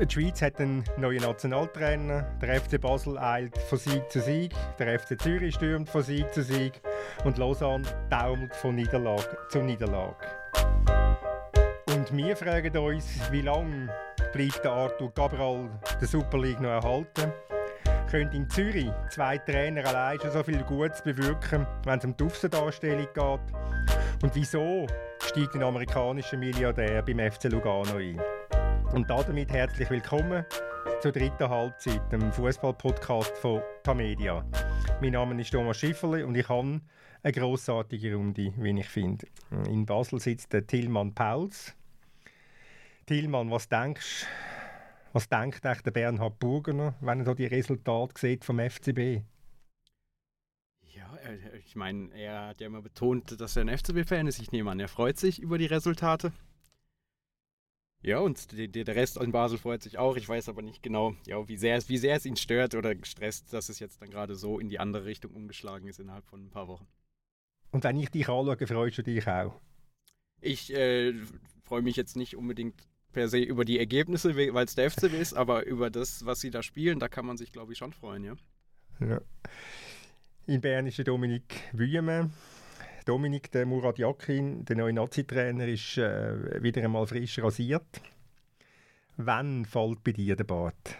Die Schweiz hat einen neuen Nationaltrainer. Der FC Basel eilt von Sieg zu Sieg. Der FC Zürich stürmt von Sieg zu Sieg. Und Lausanne taumelt von Niederlage zu Niederlage. Und wir fragen uns, wie lange bleibt der Arthur Cabral der Super League noch erhalten? Können in Zürich zwei Trainer allein schon so viel Gutes bewirken, wenn es um die Aufsendarstellung geht? Und wieso steigt ein amerikanischer Milliardär beim FC Lugano ein? Und damit herzlich willkommen zur dritten Halbzeit, dem Fußball-Podcast von Tamedia. Mein Name ist Thomas Schifferle und ich habe eine grossartige Runde, wie ich finde. In Basel sitzt der Tilman Pelz. Tilman, was denkt der Bernhard Burgener, wenn er so die Resultate sieht vom FCB? Ja, ich meine, er hat ja immer betont, dass er ein FCB-Fan ist. Ich nehme an, er freut sich über die Resultate. Ja, und der Rest in Basel freut sich auch. Ich weiß aber nicht genau, ja, wie sehr es ihn stört oder gestresst, dass es jetzt dann gerade so in die andere Richtung umgeschlagen ist innerhalb von ein paar Wochen. Und wenn ich dich anschaue, freust du dich auch? Ich freue mich jetzt nicht unbedingt per se über die Ergebnisse, weil es der FCB ist, aber über das, was sie da spielen, da kann man sich, glaube ich, schon freuen, ja? Ja. In Bern ist der Dominik Wüemer. Dominik, der Murat Yakin, der neue Nazi-Trainer, ist wieder einmal frisch rasiert. Wann fällt bei dir der Bart?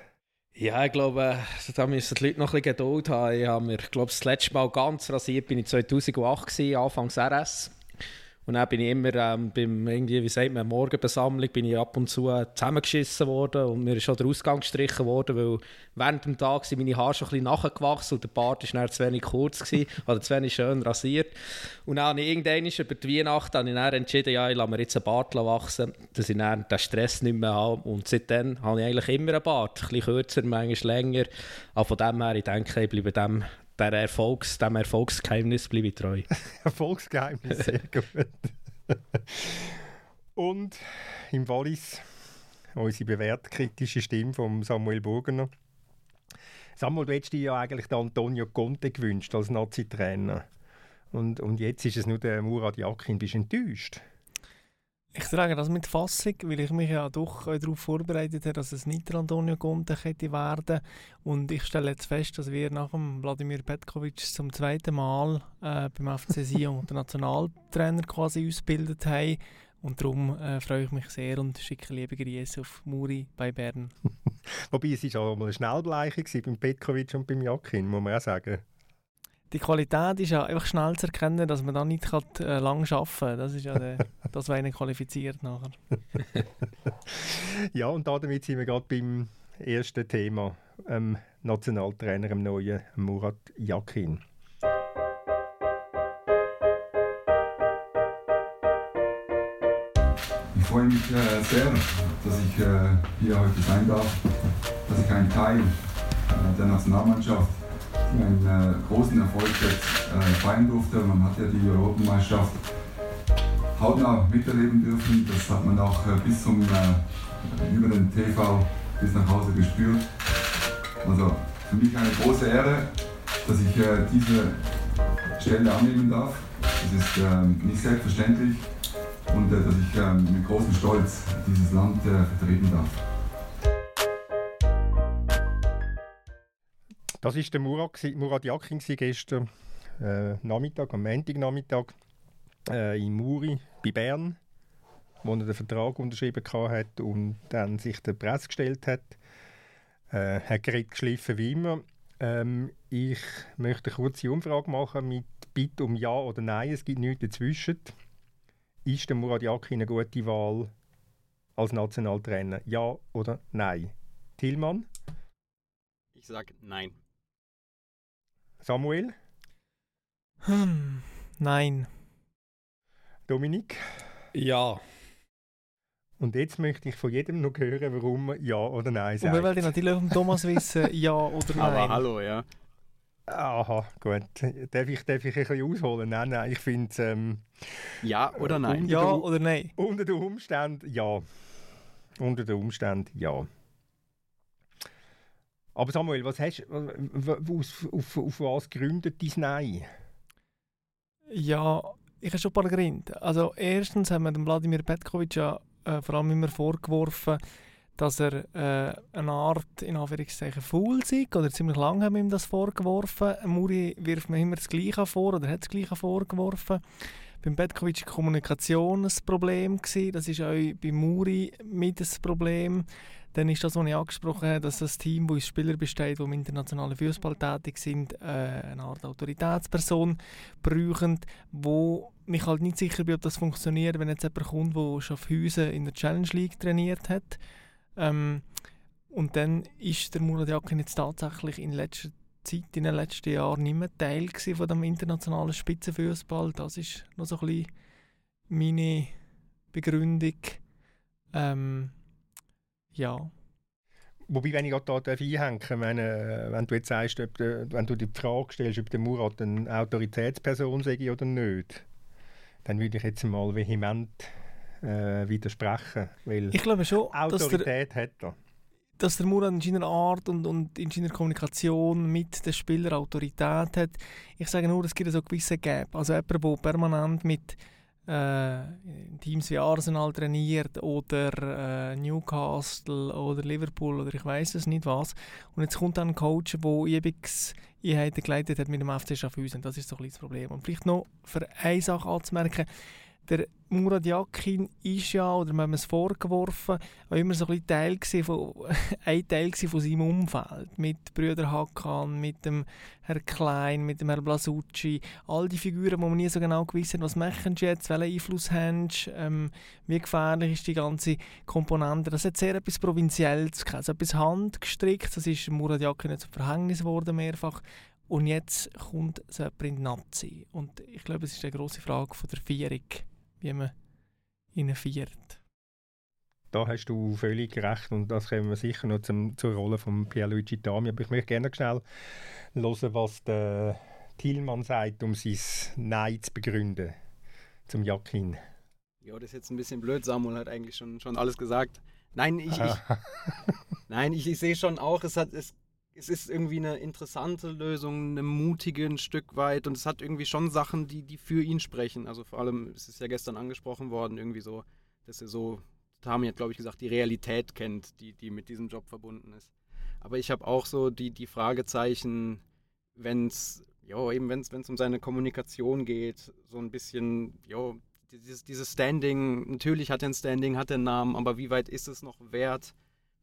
Ja, ich glaube, da müssen die Leute noch ein bisschen Geduld haben. Ich habe mir, glaube ich, das letzte Mal ganz rasiert bin ich 2008 gewesen, anfangs RS. Und dann bin ich immer beim irgendwie, wie sagt man, Morgenbesammlung bin ich ab und zu zusammengeschissen worden und mir ist schon der Ausgang gestrichen worden, weil während dem Tag sind meine Haare schon ein bisschen nachgewachsen und der Bart war dann zu wenig kurz gewesen, oder zu wenig schön rasiert. Und dann habe ich irgendwann über die Weihnachten habe ich dann entschieden, ja, ich lasse mir jetzt einen Bart wachsen, dass ich dann den Stress nicht mehr habe. Und seitdem habe ich eigentlich immer einen Bart, ein bisschen kürzer, manchmal länger. Aber von dem her, ich denke, ich bleibe dem Erfolgsgeheimnis bleibe ich treu. Erfolgsgeheimnis, sehr gut. Und im Wallis unsere bewährt kritische Stimme von Samuel Burgener. Samuel, du hättest dir ja eigentlich den Antonio Conte gewünscht als Nazi-Trainer. Und jetzt ist es nur der Murat Yakin. Bist du enttäuscht? Ich trage das mit Fassung, weil ich mich ja doch darauf vorbereitet habe, dass es nicht der Antonio Conte hätte werden. Und ich stelle jetzt fest, dass wir nach dem Vladimir Petković zum zweiten Mal beim FC Sion den Nationaltrainer quasi ausgebildet haben. Und darum freue ich mich sehr und schicke liebe Grüße auf Muri bei Bern. Wobei, es war auch mal eine Schnellbleiche beim Petković und beim Yakin, muss man auch sagen. Die Qualität ist ja einfach schnell zu erkennen, dass man da nicht lange arbeiten kann. Das ist ja das, was einen qualifiziert nachher. Ja, und damit sind wir gerade beim ersten Thema. Nationaltrainer, im neuen Murat Yakin. Ich freue mich sehr, dass ich hier heute sein darf, dass ich ein Teil der Nationalmannschaft einen großen Erfolg jetzt feiern durfte. Man hat ja die Europameisterschaft hautnah miterleben dürfen. Das hat man auch bis zum über den TV bis nach Hause gespürt. Also für mich eine große Ehre, dass ich diese Stelle annehmen darf. Das ist nicht selbstverständlich und dass ich mit großem Stolz dieses Land vertreten darf. Das war der Murat Yakin gestern Nachmittag, am Montagnachmittag in Muri bei Bern, wo er den Vertrag unterschrieben hat und dann sich der Presse gestellt hat. Er hat geschliffen wie immer. Ich möchte eine kurze Umfrage machen mit Bitte um Ja oder Nein. Es gibt nichts dazwischen. Ist der Murat Yakin eine gute Wahl als Nationaltrainer? Ja oder Nein? Tilman? Ich sage Nein. Samuel? Nein. Dominik? Ja. Und jetzt möchte ich von jedem noch hören, warum man Ja oder Nein sagt. Und wir wollen natürlich von Thomas wissen, Ja oder Nein. Aber hallo, ja. Aha, gut. Darf ich ein bisschen ausholen? Nein, ich finde es... Ja oder Nein? Ja oder Nein? Unter den Umständen Ja. Unter den Umständen Ja. Aber Samuel, was hast du, auf was gründet dein Nein? Ja, ich habe schon ein paar Gründe. Also erstens haben wir dem Vladimir Petković ja vor allem immer vorgeworfen, dass er eine Art, in Anführungszeichen, faul sei. Oder ziemlich lange haben wir ihm das vorgeworfen. Muri wirft mir immer das Gleiche vor oder hat das Gleiche vorgeworfen. Beim Petković war Kommunikation ein Problem. Das ist auch bei Muri mit ein Problem. Dann ist das, was ich angesprochen habe, dass das Team, das aus Spielern besteht, die im internationalen Fußball tätig sind, eine Art Autoritätsperson brauchen, wo ich halt nicht sicher bin, ob das funktioniert, wenn jetzt jemand kommt, der Schaffhausen in der Challenge League trainiert hat. Und dann ist der Murat Yakin jetzt tatsächlich in letzter Zeit, in den letzten Jahren, nicht mehr Teil von dem internationalen Spitzenfußball. Das ist noch so ein bisschen meine Begründung. Ja. Wobei, wenn ich gerade hier einhänge, wenn du jetzt sagst, wenn du die Frage stellst, ob der Murat eine Autoritätsperson sei oder nicht, dann würde ich jetzt mal vehement widersprechen. Weil ich glaube schon, Autorität hat er. Dass der Murat in seiner Art und in seiner Kommunikation mit den Spielern Autorität hat. Ich sage nur, es gibt so gewisse Gap. Also jemand, der permanent mit Teams wie Arsenal trainiert oder Newcastle oder Liverpool oder ich weiss es nicht was. Und jetzt kommt dann ein Coach, der Übungseinheiten geleitet hat mit dem FC Schaffhausen. Das ist so ein kleines Problem. Und vielleicht noch für eine Sache anzumerken, der Murat Yakin ist ja, oder wir haben es vorgeworfen, auch immer so ein Teil von, ein Teil von seinem Umfeld. Mit Brüder Hakan, mit dem Herrn Klein, mit dem Herrn Blasucci. All die Figuren, wo man nie so genau gewusst hat, was machen sie jetzt, welchen Einfluss haben sie, wie gefährlich ist die ganze Komponente. Das hat sehr etwas Provinzielles, also etwas handgestrickt. Das ist Murat Yakin jetzt zum Verhängnis geworden, mehrfach. Und jetzt kommt so jemand in die Nazi. Und ich glaube, es ist eine grosse Frage von der Vierung, wie man ihn viert. Da hast du völlig recht und das kommen wir sicher noch zur Rolle von Pierluigi Tami. Aber ich möchte gerne schnell hören, was der Tilman sagt, um sein Nein zu begründen zum Yakin. Ja, das ist jetzt ein bisschen blöd. Samuel hat eigentlich schon alles gesagt. Nein, ich sehe schon auch, es ist irgendwie eine interessante Lösung, eine mutige ein Stück weit und es hat irgendwie schon Sachen, die für ihn sprechen. Also vor allem, es ist ja gestern angesprochen worden, irgendwie so, dass er so, Tami hat glaube ich gesagt, die Realität kennt, die mit diesem Job verbunden ist. Aber ich habe auch so die Fragezeichen, wenn es um seine Kommunikation geht, so ein bisschen, jo, dieses Standing, natürlich hat er ein Standing, hat er einen Namen, aber wie weit ist es noch wert,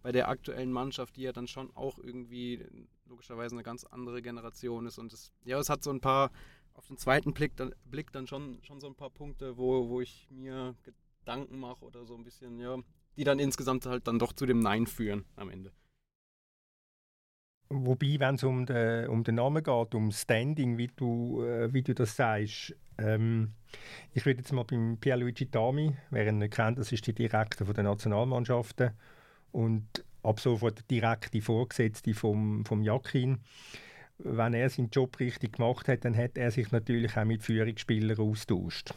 bei der aktuellen Mannschaft, die ja dann schon auch irgendwie logischerweise eine ganz andere Generation ist. Und es hat so ein paar, auf den zweiten Blick dann schon so ein paar Punkte, wo ich mir Gedanken mache oder so ein bisschen, ja, die dann insgesamt halt dann doch zu dem Nein führen am Ende. Wobei, wenn es um den Namen geht, um Standing, wie du das sagst, ich würde jetzt mal beim Pierluigi Tami, wer ihn nicht kennt, das ist die Direktor von der Nationalmannschaften, und ab sofort direkt die Vorgesetzte vom Yakin. Wenn er seinen Job richtig gemacht hat, dann hat er sich natürlich auch mit Führungsspielern austauscht.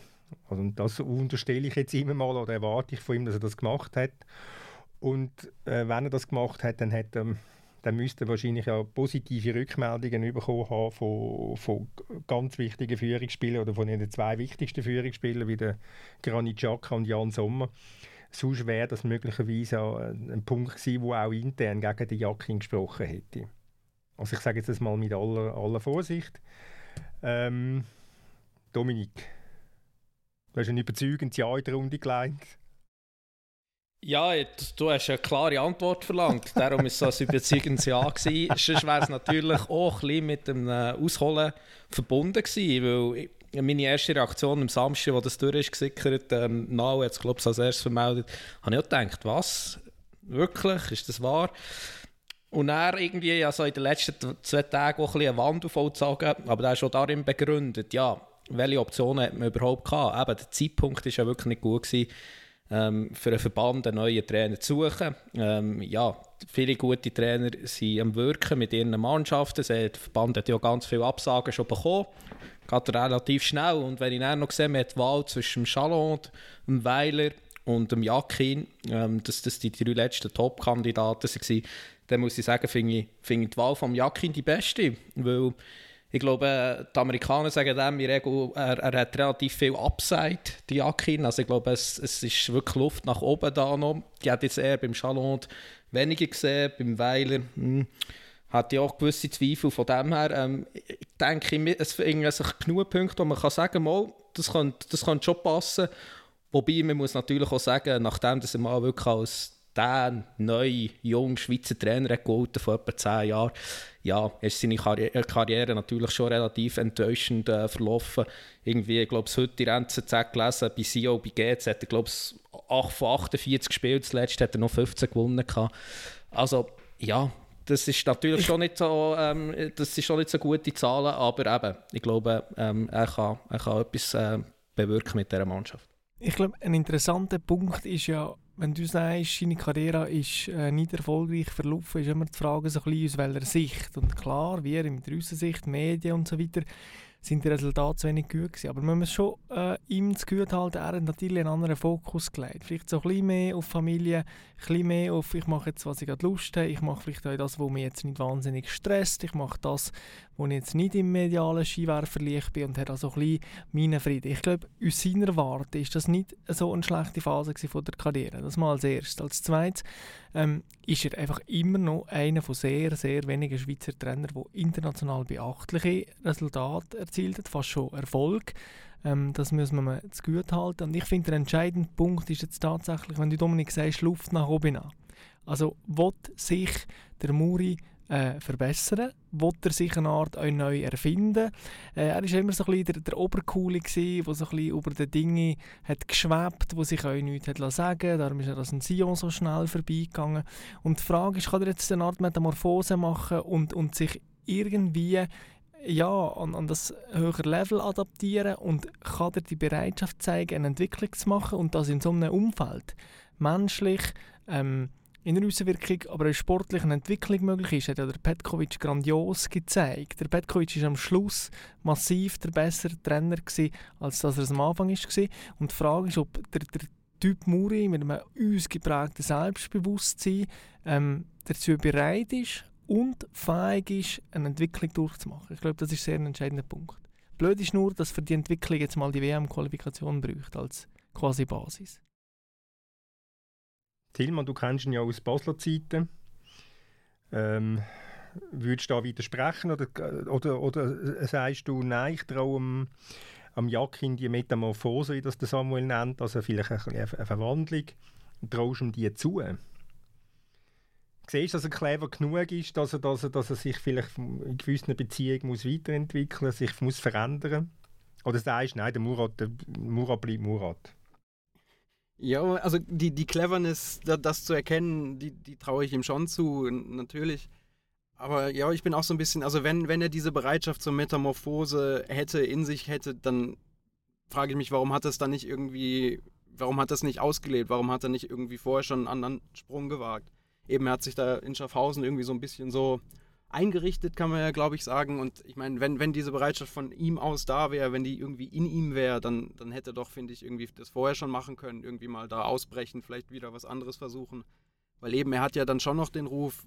Also das unterstelle ich jetzt immer mal oder erwarte ich von ihm, dass er das gemacht hat. Und wenn er das gemacht hat, dann müsste er wahrscheinlich auch positive Rückmeldungen bekommen haben von ganz wichtigen Führungsspielern oder von den zwei wichtigsten Führungsspielern wie der Granit Xhaka und Yann Sommer. Sonst wäre das möglicherweise ein Punkt gewesen, der auch intern gegen den Yakin gesprochen hätte. Also ich sage jetzt das mal mit aller Vorsicht. Dominik, du hast ein überzeugendes Ja in der Runde geleitet. Ja, du hast eine klare Antwort verlangt. Darum war es so ein überzeugendes Ja gewesen. Sonst wäre es natürlich auch ein bisschen mit dem Ausholen verbunden gewesen, weil meine erste Reaktion am Samstag, als das durch ist gesickert, Nau hat es, glaube ich, als erstes vermeldet, habe ich auch gedacht, was? Wirklich? Ist das wahr? Und er irgendwie, also in den letzten 2 Tagen auch ein bisschen eine Wand aufgezogen, aber er ist auch darin begründet, ja, welche Optionen hat man überhaupt gehabt? Eben, der Zeitpunkt war ja wirklich nicht gut gewesen, für einen Verband einen neuen Trainer zu suchen. Ja, viele gute Trainer sind am Wirken mit ihren Mannschaften. Der Verband hat ja ganz viele Absagen schon bekommen. Geht relativ schnell. Und wenn ich dann noch sehe, man hat die Wahl zwischen dem Chalon, dem Weiler und dem Yakin, dass das die 3 letzten Top-Kandidaten waren, dann muss ich sagen, finde ich die Wahl vom Yakin die beste. Weil Ich glaube, die Amerikaner sagen dem in der Regel, er hat relativ viel Upside, die Yakin. Also ich glaube, es ist wirklich Luft nach oben da noch. Die hat jetzt eher beim Haaland weniger gesehen, beim Weiler hat ja auch gewisse Zweifel. Von dem her denke ich, es finden sich genug Punkte, wo man kann sagen kann, das könnte schon passen. Wobei man muss natürlich auch sagen, nachdem das mal wirklich als der neue, junge Schweizer Trainer geholt vor etwa 10 Jahren. Ja, ist seine Karriere natürlich schon relativ enttäuschend verlaufen. Irgendwie, ich glaube, heute in der NZZ gelesen, bei Sio, bei GZ hat er, glaube ich, 8 von 48 gespielt. Zuletzt hat er noch 15 gewonnen. Also, ja, das ist natürlich schon nicht so, das ist schon nicht so gute Zahlen, aber eben, ich glaube, er kann etwas bewirken mit dieser Mannschaft. Ich glaube, ein interessanter Punkt ist ja, wenn du sagst, seine Karriere ist nicht erfolgreich verlaufen, ist immer die Frage so ein bisschen aus welcher Sicht. Und klar, wir in der Aussensicht, Medien und so weiter, sind die Resultate zu wenig gut gewesen. Aber man muss schon ihm zu gut halten, er hat natürlich einen anderen Fokus gelegt. Vielleicht so ein bisschen mehr auf Familie, ein bisschen mehr auf, ich mache jetzt, was ich gerade Lust habe, ich mache vielleicht auch das, was mich jetzt nicht wahnsinnig stresst, ich mache das, wo ich jetzt nicht im medialen Scheinwerferlicht bin und habe also ein bisschen meinen Frieden. Ich glaube, aus seiner Warte ist das nicht so eine schlechte Phase von der Karriere. Das mal als erstes. Als zweites ist er einfach immer noch einer von sehr, sehr wenigen Schweizer Trainern, die international beachtliche Resultate erzielt hat, fast schon Erfolg. Das muss man zu gut halten. Und ich finde, der entscheidende Punkt ist jetzt tatsächlich, wenn du Dominik sagst, Luft nach oben an. Also, will sich der Muri verbessern? Will er sich eine Art auch neu erfinden? Er war immer so ein bisschen der Obercoole, der so ein bisschen über die Dinge hat geschwebt, der sich auch nichts hat sagen lassen. Darum ist er als ein Sion so schnell vorbeigegangen. Und die Frage ist, kann er jetzt eine Art Metamorphose machen und sich irgendwie an das höhere Level adaptieren und kann er die Bereitschaft zeigen, eine Entwicklung zu machen und das in so einem Umfeld menschlich, in der Außenwirkung, aber eine sportliche Entwicklung möglich ist, hat ja der Petković grandios gezeigt. Der Petković war am Schluss massiv der bessere Trainer gewesen, als dass er es am Anfang war. Und die Frage ist, ob der Typ Muri mit einem uns geprägten Selbstbewusstsein dazu bereit ist und fähig ist, eine Entwicklung durchzumachen. Ich glaube, das ist sehr ein entscheidender Punkt. Blöd ist nur, dass für die Entwicklung jetzt mal die WM-Qualifikation bräuchte, als quasi Basis. Tilman, du kennst ihn ja aus Basler Zeiten. Würdest du da widersprechen oder sagst du, nein, ich traue am Yakin die Metamorphose, wie das der Samuel nennt, also vielleicht eine Verwandlung, traust du ihm die zu? Siehst du, dass er clever genug ist, dass er sich vielleicht in gewissen Beziehungen muss weiterentwickeln muss, sich muss verändern muss? Oder sagst du, nein, der Murat bleibt Murat? Ja, also die Cleverness, das zu erkennen, die traue ich ihm schon zu, natürlich. Aber ja, ich bin auch so ein bisschen, also wenn er diese Bereitschaft zur Metamorphose in sich hätte, dann frage ich mich, warum hat das nicht ausgelebt, warum hat er nicht irgendwie vorher schon einen anderen Sprung gewagt? Eben, er hat sich da in Schaffhausen irgendwie so ein bisschen so eingerichtet, kann man ja, glaube ich, sagen. Und ich meine, wenn diese Bereitschaft von ihm aus da wäre, wenn die irgendwie in ihm wäre, dann hätte er doch, finde ich, irgendwie das vorher schon machen können, irgendwie mal da ausbrechen, vielleicht wieder was anderes versuchen. Weil eben, er hat ja dann schon noch den Ruf,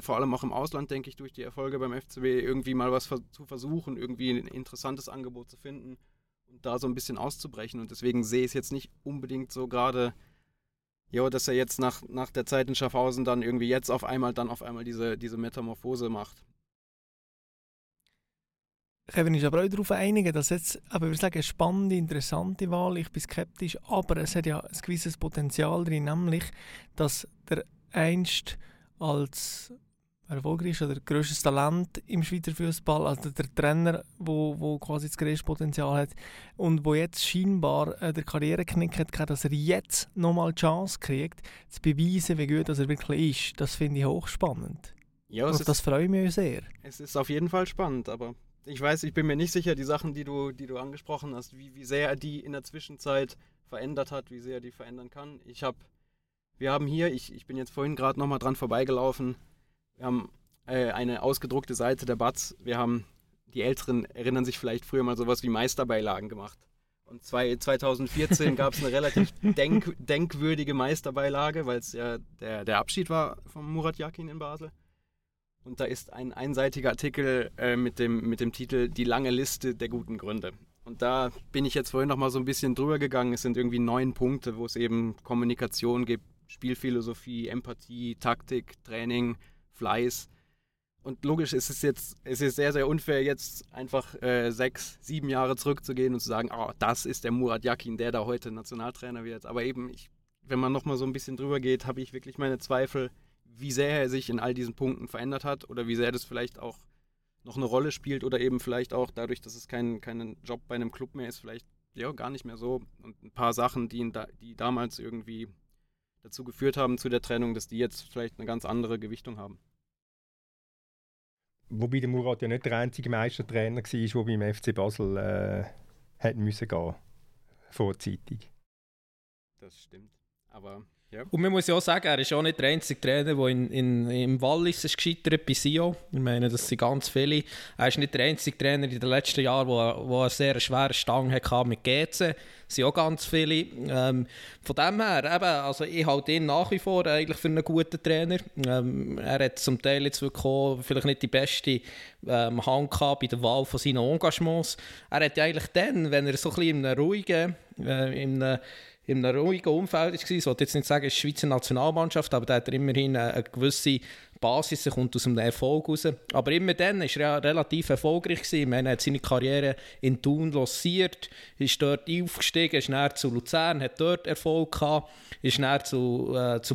vor allem auch im Ausland, denke ich, durch die Erfolge beim FCB, irgendwie mal was zu versuchen, irgendwie ein interessantes Angebot zu finden und da so ein bisschen auszubrechen. Und deswegen sehe ich es jetzt nicht unbedingt so gerade, ja, dass er jetzt nach der Zeit in Schaffhausen dann irgendwie jetzt auf einmal diese Metamorphose macht. Kevin ist aber auch darauf einigen, dass jetzt, aber ich würde sagen, eine spannende, interessante Wahl, ich bin skeptisch, aber es hat ja ein gewisses Potenzial drin, nämlich, dass der einst als erfolgreich oder grösstes Talent im Schweizer Fußball, also der Trainer, der quasi das größte Potenzial hat und der jetzt scheinbar der Karriere geknickt hat, dass er jetzt nochmal die Chance kriegt, zu beweisen, wie gut er wirklich ist. Das finde ich hochspannend. Ja, das freut mich sehr. Es ist auf jeden Fall spannend, aber ich bin mir nicht sicher, die Sachen, die du angesprochen hast, wie sehr er die in der Zwischenzeit verändert hat, wie sehr er die verändern kann. Ich bin jetzt vorhin gerade nochmal dran vorbeigelaufen. Wir haben eine ausgedruckte Seite der BATS. Die Älteren erinnern sich vielleicht früher mal sowas wie Meisterbeilagen gemacht. Und 2014 gab es eine relativ denkwürdige Meisterbeilage, weil es ja der Abschied war von Murat Yakin in Basel. Und da ist ein einseitiger Artikel mit dem Titel Die lange Liste der guten Gründe. Und da bin ich jetzt vorhin nochmal so ein bisschen drüber gegangen. Es sind irgendwie 9 Punkte, wo es eben Kommunikation gibt, Spielphilosophie, Empathie, Taktik, Training, Fleiß. Und logisch ist es ist sehr, sehr unfair, jetzt einfach 6, 7 Jahre zurückzugehen und zu sagen, das ist der Murat Yakin, der da heute Nationaltrainer wird. Aber eben, wenn man nochmal so ein bisschen drüber geht, habe ich wirklich meine Zweifel, wie sehr er sich in all diesen Punkten verändert hat oder wie sehr das vielleicht auch noch eine Rolle spielt oder eben vielleicht auch dadurch, dass es kein Job bei einem Club mehr ist, vielleicht ja gar nicht mehr so. Und ein paar Sachen, die damals irgendwie dazu geführt haben, zu der Trennung, dass die jetzt vielleicht eine ganz andere Gewichtung haben. Wobei der Murat ja nicht der einzige Meistertrainer war, der beim FC Basel hätte müssen gehen vorzeitig. Das stimmt, aber... Ja. Und man muss ja auch sagen, er ist auch nicht der einzige Trainer, der im Wallis ist gescheitert bei Sio. Ich meine, das sind ganz viele. Er ist nicht der einzige Trainer in den letzten Jahren, der eine sehr schwere Stange hatte mit GC. Es sind auch ganz viele. Von dem her, eben, also ich halte ihn nach wie vor eigentlich für einen guten Trainer. Er hat zum Teil jetzt wirklich auch vielleicht nicht die beste Hand gehabt bei der Wahl von seinen Engagements. Er hat ja eigentlich dann, wenn er so ein bisschen in einem ruhigen, in einem ruhigen Umfeld war. Ich wollte jetzt nicht sagen, es ist die Schweizer Nationalmannschaft, aber da hat er immerhin eine gewisse Basis, er kommt aus einem Erfolg raus. Aber immer dann war er relativ erfolgreich. Ich meine, er hat seine Karriere in Thun lanciert, ist dort aufgestiegen, ist näher zu Luzern, hat dort Erfolg gehabt, ist näher zu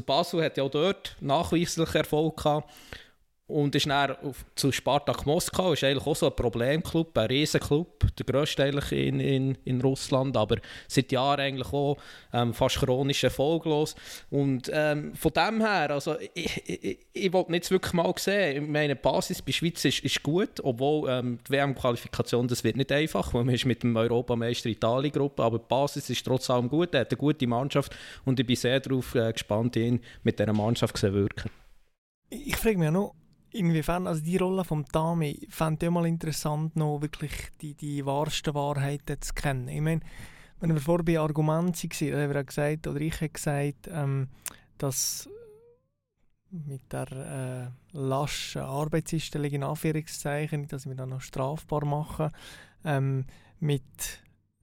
Basel, hat ja auch dort nachweislich Erfolg gehabt. Und ist dann zu Spartak Moskau, ist eigentlich auch so ein Problemclub, ein Riesenclub, der grösste eigentlich in Russland, aber seit Jahren eigentlich auch fast chronisch erfolglos. Und von dem her, also ich wollte nicht wirklich mal sehen, meine Basis bei Schweiz ist gut, obwohl die WM-Qualifikation, das wird nicht einfach, weil man ist mit dem Europameister Italien-Gruppe, aber die Basis ist trotz allem gut, er hat eine gute Mannschaft und ich bin sehr darauf gespannt, ihn mit dieser Mannschaft zu wirken. Ich frage mich ja noch, inwiefern, also die Rolle des Tami, fände ich auch mal interessant, noch wirklich die wahrsten Wahrheiten zu kennen. Ich meine, wenn wir vorher bei Argumenten waren, haben wir auch gesagt, oder ich habe gesagt, dass mit der laschen Arbeitseinstellung in Anführungszeichen, dass wir das noch strafbar machen, mit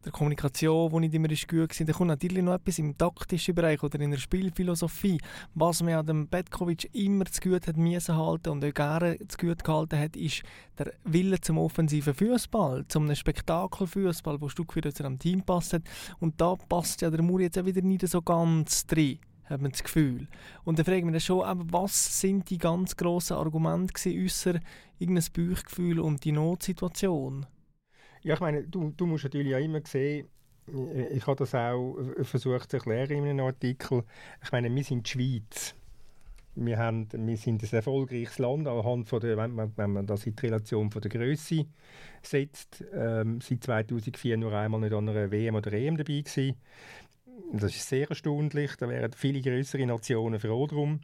der Kommunikation, die nicht immer gut war, da kommt natürlich noch etwas im taktischen Bereich oder in der Spielphilosophie. Was man an dem Petković immer zu gut hat müssen halten und auch gerne zu gut gehalten hat, ist der Wille zum offensiven Fußball, zum Spektakelfußball, wo Stück für zu einem Team passt. Und da passt ja der Muri jetzt auch wieder nicht so ganz drin, hat man das Gefühl. Und dann fragen wir uns schon, was sind die ganz grossen Argumente gewesen, ausser irgendein Bauchgefühl und die Notsituation? Ja, ich meine, du musst natürlich auch immer sehen, ich habe das auch versucht zu erklären in einem Artikel, ich meine, wir sind die Schweiz. Wir sind ein erfolgreiches Land, anhand von der, wenn man das in die Relation von der Grösse setzt. Seit 2004 nur einmal nicht an einer WM oder EM dabei gewesen. Das ist sehr erstaunlich, da wären viele größere Nationen froh drum.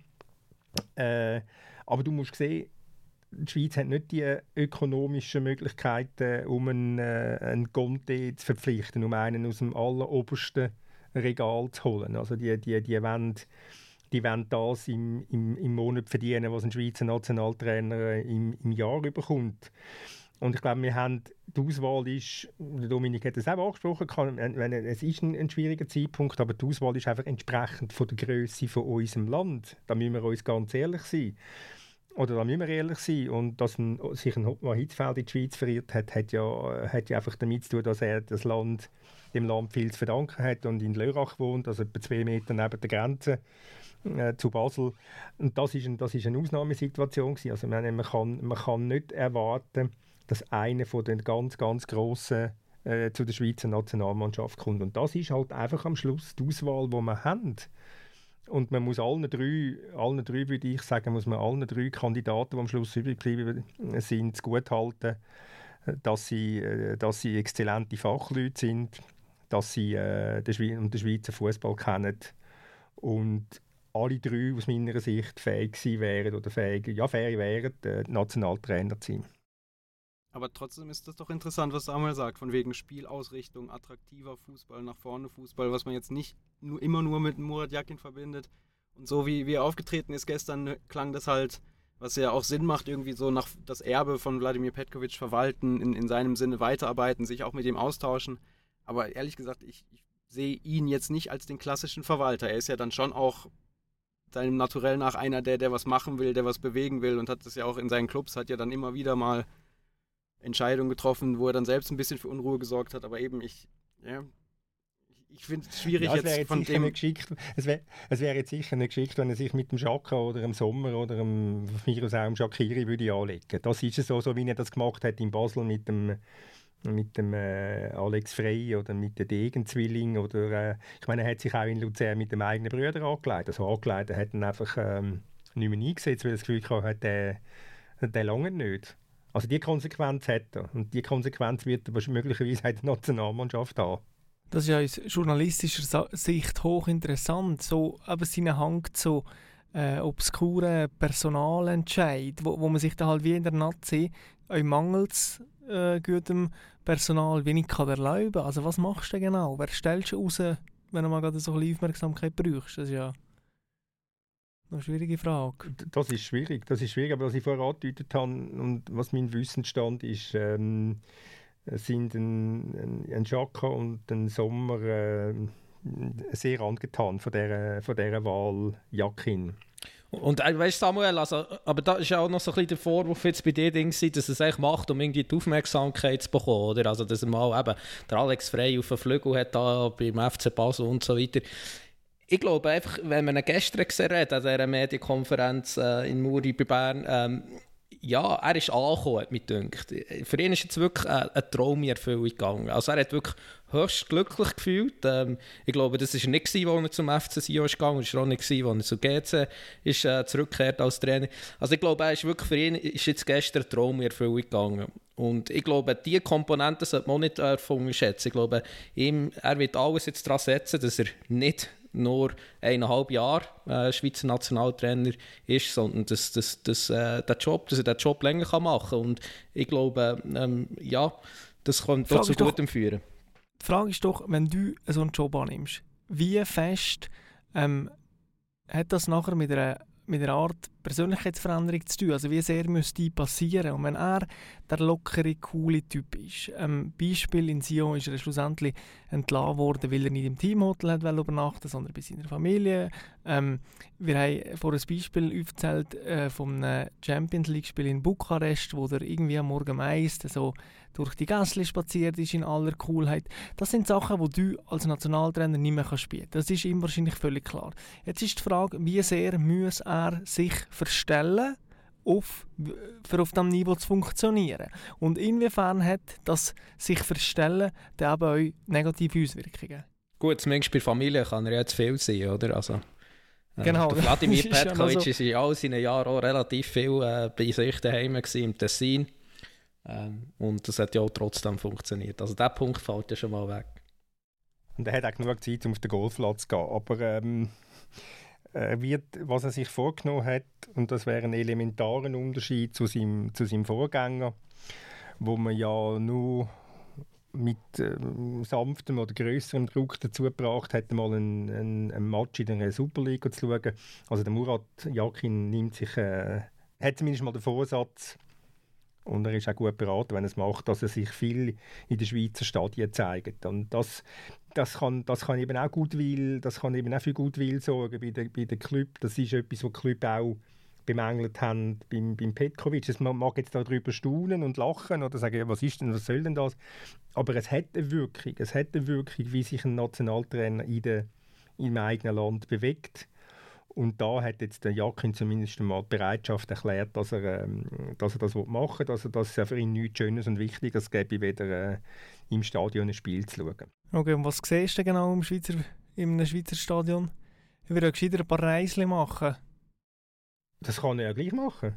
Aber du musst sehen, die Schweiz hat nicht die ökonomischen Möglichkeiten, um einen Conte zu verpflichten, um einen aus dem allerobersten Regal zu holen. Also die wollen das im Monat verdienen, was ein Schweizer Nationaltrainer im Jahr überkommt. Und ich glaube, wir haben die Auswahl ist, Dominik hat es auch angesprochen, es ist ein schwieriger Zeitpunkt, aber die Auswahl ist einfach entsprechend von der Grösse von unserem Land. Da müssen wir uns ganz ehrlich sein. Oder da müssen wir ehrlich sein. Und dass sich ein Hopmann Hitzfeld in die Schweiz verirrt hat, hat ja einfach damit zu tun, dass er dem Land viel zu verdanken hat und in Lörrach wohnt, also etwa 2 Meter neben der Grenze zu Basel. Und das ist eine Ausnahmesituation gewesen. Also man kann nicht erwarten, dass einer von den ganz, ganz Grossen zu der Schweizer Nationalmannschaft kommt. Und das ist halt einfach am Schluss die Auswahl, die wir haben. Und man muss allen drei, würde ich sagen, muss man allen drei Kandidaten, die am Schluss übrig geblieben sind, gut halten, dass sie exzellente Fachleute sind, dass sie den Schweizer Fußball kennen und alle drei aus meiner Sicht fähig wären, Nationaltrainer zu sein. Aber trotzdem ist das doch interessant, was Samuel sagt, von wegen Spielausrichtung, attraktiver Fußball, nach vorne Fußball, was man jetzt nicht immer nur mit Murat Yakin verbindet. Und so wie er aufgetreten ist gestern, klang das halt Was ja auch Sinn macht, irgendwie so nach das Erbe von Vladimir Petković verwalten, in seinem Sinne weiterarbeiten, sich auch mit ihm austauschen. Aber ehrlich gesagt, ich sehe ihn jetzt nicht als den klassischen Verwalter. Er ist ja dann schon auch seinem Naturell nach einer, der was machen will, der was bewegen will, und hat das ja auch in seinen Clubs, hat ja dann immer wieder mal Entscheidungen getroffen, wo er dann selbst ein bisschen für Unruhe gesorgt hat. Aber eben, ich finde es schwierig, ja, jetzt von dem... Es wäre jetzt sicher eine Geschichte, wenn er sich mit dem Chaka oder dem Sommer oder dem, von mir aus auch dem Shaqiri würde anlegen. Das ist es so, wie er das gemacht hat in Basel mit dem Alex Frey oder mit den Degen-Zwilling. Ich meine, er hat sich auch in Luzern mit dem eigenen Bruder angelegt. Also angelegt, er hat ihn einfach nicht mehr eingesetzt, weil er das Gefühl hat, der lange nicht. Also die Konsequenz hat er. Und die Konsequenz wird er möglicherweise in der Nationalmannschaft haben. Das ist ja aus journalistischer Sicht hochinteressant. So, aber seinen Hang zu obskuren Personalentscheid, wo man sich dann halt wie in der Nazi mangels gutem Personal wenig kann erlauben. Also was machst du genau? Wer stellst du raus, wenn du mal gerade so ein bisschen Aufmerksamkeit brauchst? Das ist ja eine schwierige Frage. Das ist schwierig, aber was ich vorher angedeutet habe und was mein Wissensstand ist, sind ein Chaka und ein Sommer sehr angetan von dieser Wahl Yakin. Und weißt du, Samuel, also, aber da ist ja auch noch so ein bisschen der Vorwurf jetzt bei dir, dass er es eigentlich macht, um irgendwie die Aufmerksamkeit zu bekommen, oder? Also, dass er mal eben der Alex Frey auf den Flügel hat, da beim FC Basel und so weiter. Ich glaube einfach, wenn man ihn gestern gesehen hat, an dieser Medienkonferenz in Muri bei Bern, ja, er ist angekommen, hat mich gedacht. Für ihn ist jetzt wirklich ein Traum in Erfüllung gegangen. Also er hat wirklich höchst glücklich gefühlt. Ich glaube, das war nicht, als er zum FC Sion ist gegangen. Es war auch nicht, als er zu GC ist, zurückgekehrt als Trainer. Also ich glaube, er ist wirklich, für ihn ist jetzt gestern ein Traum in Erfüllung gegangen. Und ich glaube, diese Komponenten sollte man nicht unterschätzen. Ich glaube, er wird alles jetzt daran setzen, dass er nicht nur 1,5 Jahre Schweizer Nationaltrainer ist, sondern dass er den Job länger machen kann. Und ich glaube, ja, das könnte doch zu Gutem führen. Die Frage ist doch, wenn du so einen Job annimmst, wie fest hat das nachher mit einer Art Persönlichkeitsveränderung zu tun? Also wie sehr müsste die passieren? Und wenn er der lockere, coole Typ ist, Beispiel in Sion ist er schlussendlich entlassen worden, weil er nicht im Teamhotel hat übernachten, sondern bei seiner Familie. Wir haben vorhin ein Beispiel aufgezählt vom Champions League-Spiel in Bukarest, wo er irgendwie am Morgen meist so durch die Gässli spaziert ist in aller Coolheit. Das sind Sachen, die du als Nationaltrainer nicht mehr spielen kannst. Das ist ihm wahrscheinlich völlig klar. Jetzt ist die Frage, wie sehr muss er sich verstellen, für auf diesem Niveau zu funktionieren. Und inwiefern hat das sich verstellen dann eben auch negative Auswirkungen? Gut, zumindest bei Familie kann er ja jetzt viel sein, oder? Also, genau. Vladimir Petković ist in all seinen Jahren auch relativ viel bei sich daheim gewesen, im Tessin. Und das hat ja auch trotzdem funktioniert. Also dieser Punkt fällt ja schon mal weg. Und er hat auch genug Zeit, um auf den Golfplatz zu gehen. Aber was er sich vorgenommen hat, und das wäre ein elementarer Unterschied zu seinem Vorgänger, wo man ja nur mit sanftem oder grösserem Druck dazu gebracht hat, mal einen Match in der Superliga zu schauen. Also der Murat Yakin hat zumindest mal den Vorsatz, und er ist auch gut beraten, wenn er es macht, dass er sich viel in den Schweizer Stadien zeigt. Und das kann eben auch Goodwill, das kann eben auch für Goodwill sorgen bei den Club. Das ist etwas, was die Club auch bemängelt haben beim Petković. Man mag jetzt darüber staunen und lachen oder sagen, ja, was soll denn das? Aber es hat eine Wirkung. Es hat eine Wirkung, wie sich ein Nationaltrainer im eigenen Land bewegt. Und da hat jetzt der Yakin zumindest mal die Bereitschaft erklärt, dass er das machen will, dass er das für ihn nichts Schönes und Wichtiges gäbe, weder im Stadion ein Spiel zu schauen. Okay, und was siehst du genau im Schweizer Stadion? Ich würde ja gescheiter ein paar Reisli machen. Das kann er ja gleich machen.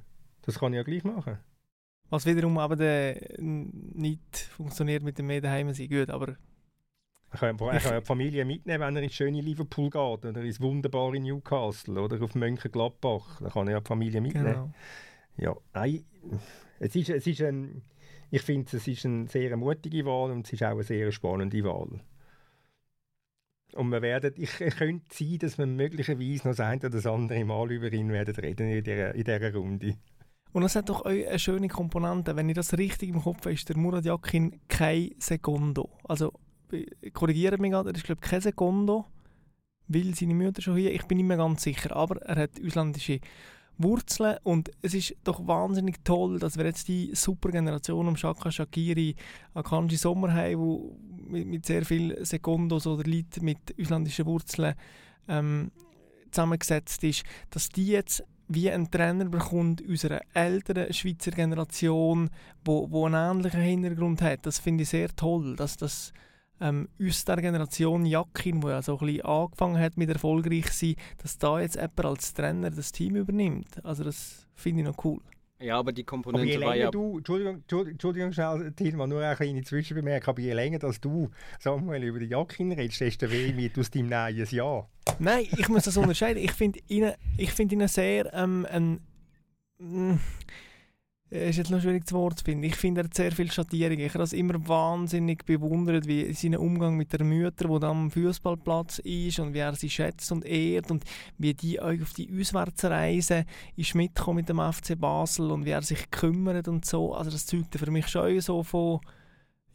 Was wiederum aber nicht funktioniert mit dem mehr daheim sein. Gut, aber... Er kann ja die Familie mitnehmen, wenn er ins schöne Liverpool geht oder ins wunderbare Newcastle oder auf Mönchengladbach. Da kann er ja die Familie mitnehmen. Genau. Ja, nein, ich finde, es ist eine sehr mutige Wahl und es ist auch eine sehr spannende Wahl. Und wir werden, ich könnte sein, dass wir möglicherweise noch das eine oder das andere Mal über ihn werden reden in dieser Runde. Und es hat doch auch eine schöne Komponente. Wenn ich das richtig im Kopf habe, ist der Murat Yakin kein Segundo. Also, korrigiere mich gerade, er ist, glaube ich, kein Segundo, weil seine Mutter schon hier, ich bin nicht mehr ganz sicher, aber er hat ausländische Wurzeln und es ist doch wahnsinnig toll, dass wir jetzt die super Generation um Xhaka, Shaqiri, Akanji Sommer haben, die mit sehr vielen Segundos oder Leuten mit ausländischen Wurzeln zusammengesetzt ist, dass die jetzt wie ein Trainer bekommt unserer älteren Schweizer Generation, wo einen ähnlichen Hintergrund hat. Das finde ich sehr toll, dass das aus der Generation Yakin, die ja so ein bisschen angefangen hat mit erfolgreich sein, dass da jetzt jemand als Trainer das Team übernimmt. Also das finde ich noch cool. Ja, aber die Komponente aber war ja... Entschuldigung schnell, Tilman, nur eine kleine Zwischenbemerkung, aber je länger, dass du, Samuel, über die Yakin redest, desto weh mit aus deinem neuen Jahr. Nein, ich muss das unterscheiden. Ich finde ihn sehr... ist jetzt noch schwierig, das Wort zu finden. Ich finde, er hat sehr viel Schattierung. Ich habe das immer wahnsinnig bewundert, wie sein Umgang mit der Mutter, die am Fußballplatz ist und wie er sie schätzt und ehrt und wie die auch auf die Auswärtsreise ist mitgekommen mit dem FC Basel und wie er sich kümmert und so. Also das zeugte für mich schon so von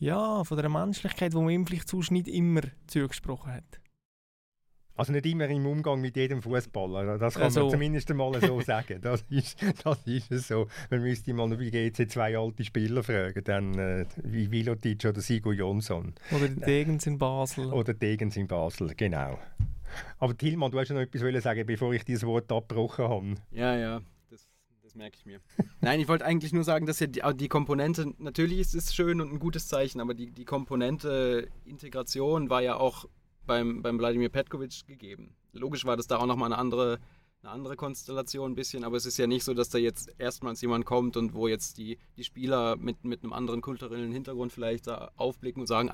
der Menschlichkeit, die man ihm vielleicht sonst nicht immer zugesprochen hat. Also nicht immer im Umgang mit jedem Fußballer, das kann man zumindest einmal so sagen. Das ist es so. Man müsste mal wie GC zwei alte Spieler fragen, dann wie Vilotic oder Sigur Jonsson. Oder Degens in Basel. Genau. Aber Tilman, du hast ja noch etwas wollen sagen, bevor ich dieses Wort abgebrochen habe. Ja, das merke ich mir. Nein, ich wollte eigentlich nur sagen, dass ja die Komponente, natürlich ist es schön und ein gutes Zeichen, aber die Komponente Integration war ja auch beim Vladimir Petković gegeben. Logisch war das da auch nochmal eine andere Konstellation ein bisschen, aber es ist ja nicht so, dass da jetzt erstmals jemand kommt und wo jetzt die Spieler mit einem anderen kulturellen Hintergrund vielleicht da aufblicken und sagen,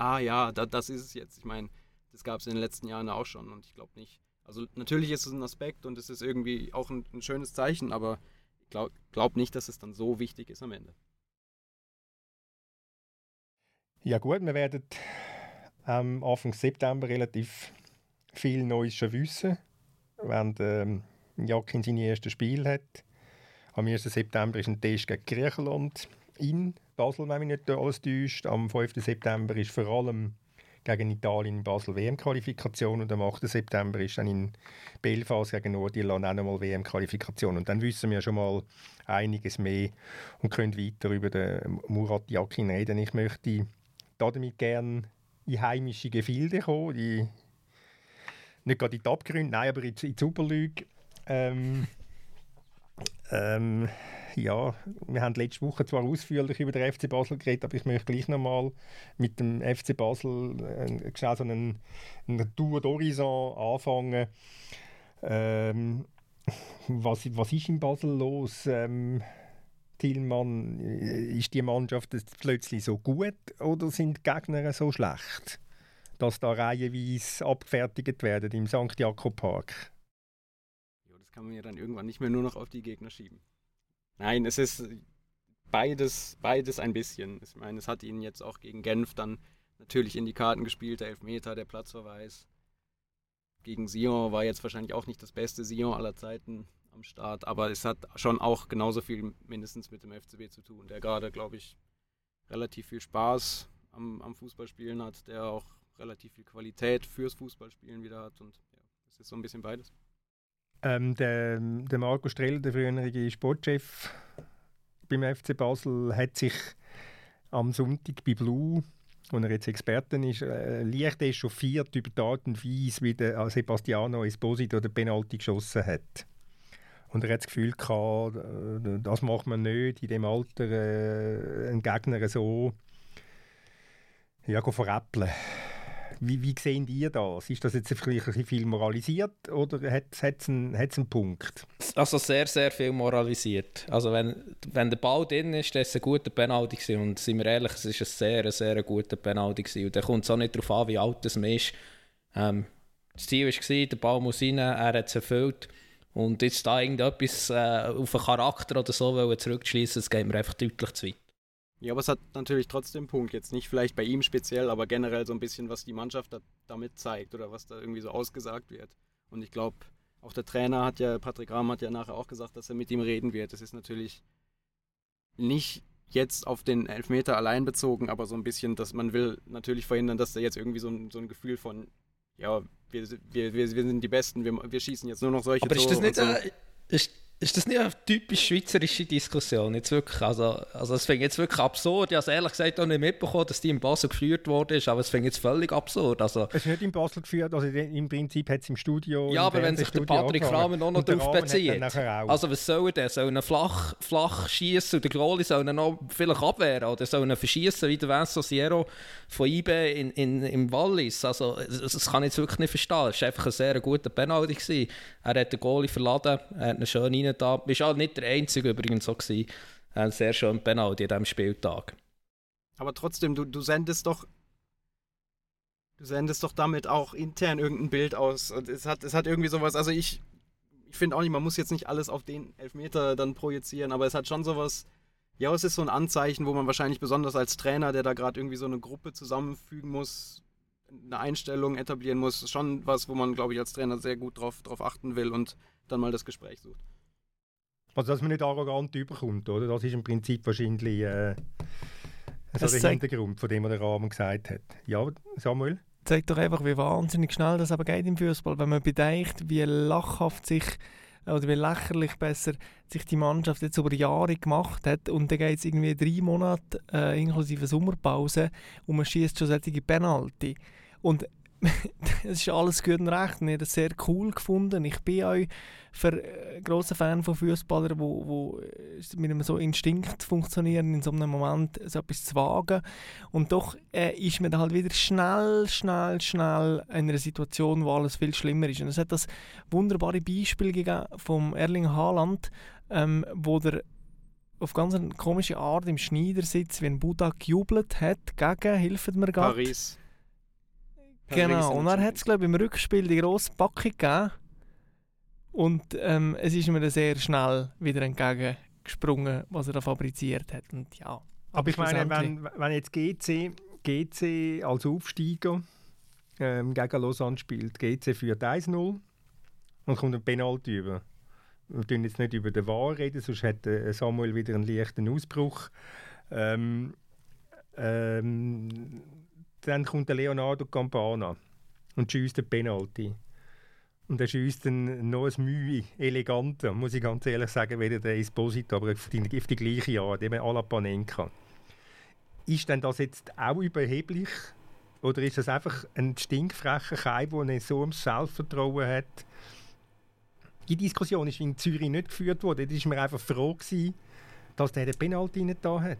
das ist es jetzt. Ich meine, das gab es in den letzten Jahren auch schon und ich glaube nicht. Also natürlich ist es ein Aspekt und es ist irgendwie auch ein schönes Zeichen, aber ich glaube nicht, dass es dann so wichtig ist am Ende. Ja gut, wir werden... Anfang September relativ viel Neues schon wissen, wenn Yakin seine ersten Spiele hat. Am 1. September ist ein Test gegen Griechenland in Basel, wenn mich nicht alles täuscht. Am 5. September ist vor allem gegen Italien in Basel WM-Qualifikation und am 8. September ist dann in Belfast gegen Nordirland auch nochmal WM-Qualifikation. Und dann wissen wir schon mal einiges mehr und können weiter über den Murat Yakin reden. Ich möchte damit gerne in heimische Gefilde kommen, nicht gerade in die Abgründe, nein, aber in die Superliga. Wir haben letzte Woche zwar ausführlich über den FC Basel geredet, aber ich möchte gleich nochmal mit dem FC Basel schnell so einen Tour d'Horizon anfangen. Was ist in Basel los? Tilman, ist die Mannschaft plötzlich so gut oder sind die Gegner so schlecht, dass da reihenweise abgefertigt werden im St. Jakob Park? Ja, das kann man ja dann irgendwann nicht mehr nur noch auf die Gegner schieben. Nein, es ist beides ein bisschen. Ich meine, es hat ihnen jetzt auch gegen Genf dann natürlich in die Karten gespielt, der Elfmeter, der Platzverweis. Gegen Sion war jetzt wahrscheinlich auch nicht das beste Sion aller Zeiten am Start, aber es hat schon auch genauso viel mindestens mit dem FCB zu tun, der gerade, glaube ich, relativ viel Spaß am Fußballspielen hat, der auch relativ viel Qualität fürs Fußballspielen wieder hat und ja, es ist so ein bisschen beides. Der Marco Streller, der frühere Sportchef beim FC Basel, hat sich am Sonntag bei Blue, wo er jetzt Experten ist, leicht echauffiert über die Art und Weise, wie der Sebastiano Esposito den Penalty geschossen hat. Und er hat das Gefühl gehabt, das macht man nicht, in dem Alter einen Gegner so veräppeln. Wie sehen ihr das? Ist das jetzt vielleicht ein bisschen viel moralisiert oder hat es einen Punkt? Also sehr, sehr viel moralisiert. Also wenn der Ball drin ist, dann ist es ein guter Penalty gewesen. Und seien wir ehrlich, es ist ein sehr, sehr guter Penalty gewesen. Und da kommt es auch nicht darauf an, wie alt es man ist. Das Ziel war, der Ball muss rein, er hat es erfüllt. Und jetzt da irgendetwas auf einen Charakter oder so zurückzuschliessen, das geht mir einfach deutlich zu weit. Ja, aber es hat natürlich trotzdem Punkt. Jetzt nicht vielleicht bei ihm speziell, aber generell so ein bisschen, was die Mannschaft damit zeigt oder was da irgendwie so ausgesagt wird. Und ich glaube, auch der Trainer Patrick Rahmen hat ja nachher auch gesagt, dass er mit ihm reden wird. Das ist natürlich nicht jetzt auf den Elfmeter allein bezogen, aber so ein bisschen, dass man will natürlich verhindern, dass da jetzt irgendwie so ein Gefühl von, ja, wir sind die Besten, wir schießen jetzt nur noch solche Tore. Aber ist das nicht eine typisch schweizerische Diskussion? Jetzt wirklich, also es fängt jetzt wirklich absurd. Ich habe es ehrlich gesagt auch nicht mitbekommen, dass die in Basel geführt worden ist, aber es fängt jetzt völlig absurd. Also, es ist nicht in Basel geführt, also im Prinzip hat es im Studio... Ja, aber wenn sich der Patrick Rahmen auch noch darauf bezieht. Also was soll der? Soll er flach schiessen und der Goalie soll er noch vielleicht abwehren oder soll er verschiessen wie der Vincent Sierro von IB im Wallis? Also das kann ich jetzt wirklich nicht verstehen. Es war einfach ein sehr guter Penalty gewesen. Er hat den Goalie verladen, er hat ihn schön rein. Da war halt nicht der Einzige übrigens so gewesen. Ein sehr schöner Penalty an diesem Spieltag. Aber trotzdem, du sendest doch damit auch intern irgendein Bild aus. Und es hat irgendwie sowas, also ich finde auch nicht, man muss jetzt nicht alles auf den Elfmeter dann projizieren, aber es hat schon sowas, ja, es ist so ein Anzeichen, wo man wahrscheinlich besonders als Trainer, der da gerade irgendwie so eine Gruppe zusammenfügen muss, eine Einstellung etablieren muss, schon was, wo man, glaube ich, als Trainer sehr gut drauf achten will und dann mal das Gespräch sucht. Also, dass man nicht arrogant überkommt, oder? Das ist im Prinzip wahrscheinlich der Hintergrund, von dem der Rahmen gesagt hat. Ja, Samuel? Zeigt doch einfach, wie wahnsinnig schnell das aber geht im Fußball, wenn man bedenkt, wie lachhaft sich oder wie lächerlich besser sich die Mannschaft jetzt über Jahre gemacht hat und dann geht es irgendwie 3 Monate inklusive Sommerpause und man schießt schon solche Penalty. Und es ist alles gut und recht. Ich habe das sehr cool gefunden. Ich bin auch ein grosser Fan von Fußballern, die mit einem so Instinkt funktionieren, in so einem Moment so etwas zu wagen. Und doch ist man dann halt wieder schnell in einer Situation, wo alles viel schlimmer ist. Und es hat das wunderbare Beispiel gegeben vom Erling Haaland, wo der auf ganz eine komische Art im Schneidersitz wie ein Buddha gejubelt hat gegen «Hilfet mir Gott!» Paris. Genau, und er hat es, glaube ich, im Rückspiel die grosse Packung gegeben. Und es ist mir sehr schnell wieder entgegengesprungen, was er da fabriziert hat. Und ja, aber ich meine, wenn jetzt GC als Aufsteiger gegen Lausanne spielt, GC führt 1-0 und kommt ein Penalty über. Wir reden jetzt nicht über den VAR, sonst hat Samuel wieder einen leichten Ausbruch. Dann kommt der Leonardo Campana und schiesst den Penalty. Und er schiesst dann noch ein Mühe eleganter, muss ich ganz ehrlich sagen, weder der Esposito, aber auf die gleiche Art, eben à la Panenka. Ist denn das jetzt auch überheblich? Oder ist das einfach ein stinkfrecher Kai, der ein so ein Selbstvertrauen hat? Die Diskussion ist in Zürich nicht geführt worden. Da war man einfach froh gewesen, dass der den Penalty nicht da hat.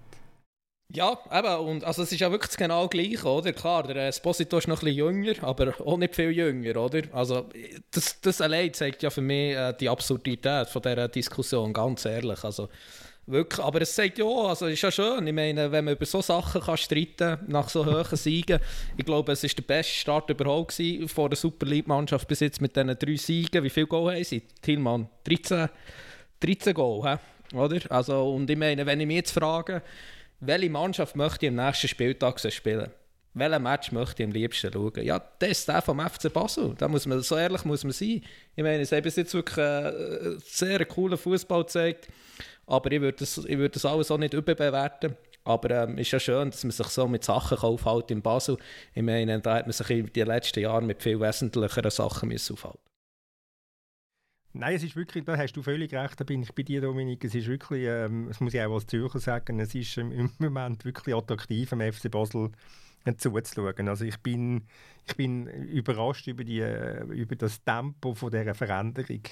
Ja, eben, und also es ist ja wirklich genau gleich, oder? Klar, der Esposito ist noch ein bisschen jünger, aber auch nicht viel jünger, oder? Also das allein zeigt ja für mich die Absurdität von dieser Diskussion, ganz ehrlich. Also wirklich, aber es zeigt ja auch, also es ist ja schön, ich meine, wenn man über so Sachen kann streiten nach so hohen Siegen, ich glaube, es war der beste Start überhaupt gewesen von der Super League-Mannschaft bis jetzt mit diesen 3 Siegen. Wie viele Goal haben sie? Tilman, 13 Goal, he? Oder? Also, und ich meine, wenn ich mich jetzt frage, welche Mannschaft möchte ich am nächsten Spieltag spielen? Welchen Match möchte ich am liebsten schauen? Ja, das ist der vom FC Basel. Da muss man, so ehrlich muss man sein. Ich meine, es hat bis jetzt wirklich einen sehr coolen Fußball gezeigt. Aber ich würde das alles auch nicht überbewerten. Aber es ist ja schön, dass man sich so mit Sachen aufhält in Basel. Ich meine, da hat man sich in den letzten Jahren mit viel wesentlicheren Sachen aufhalten. Nein, es ist wirklich, da hast du völlig recht, da bin ich bei dir, Dominik, es ist wirklich, das muss ich auch als Zürcher sagen, es ist im Moment wirklich attraktiv, am FC Basel zuzuschauen. Also ich bin überrascht über das Tempo von dieser Veränderung.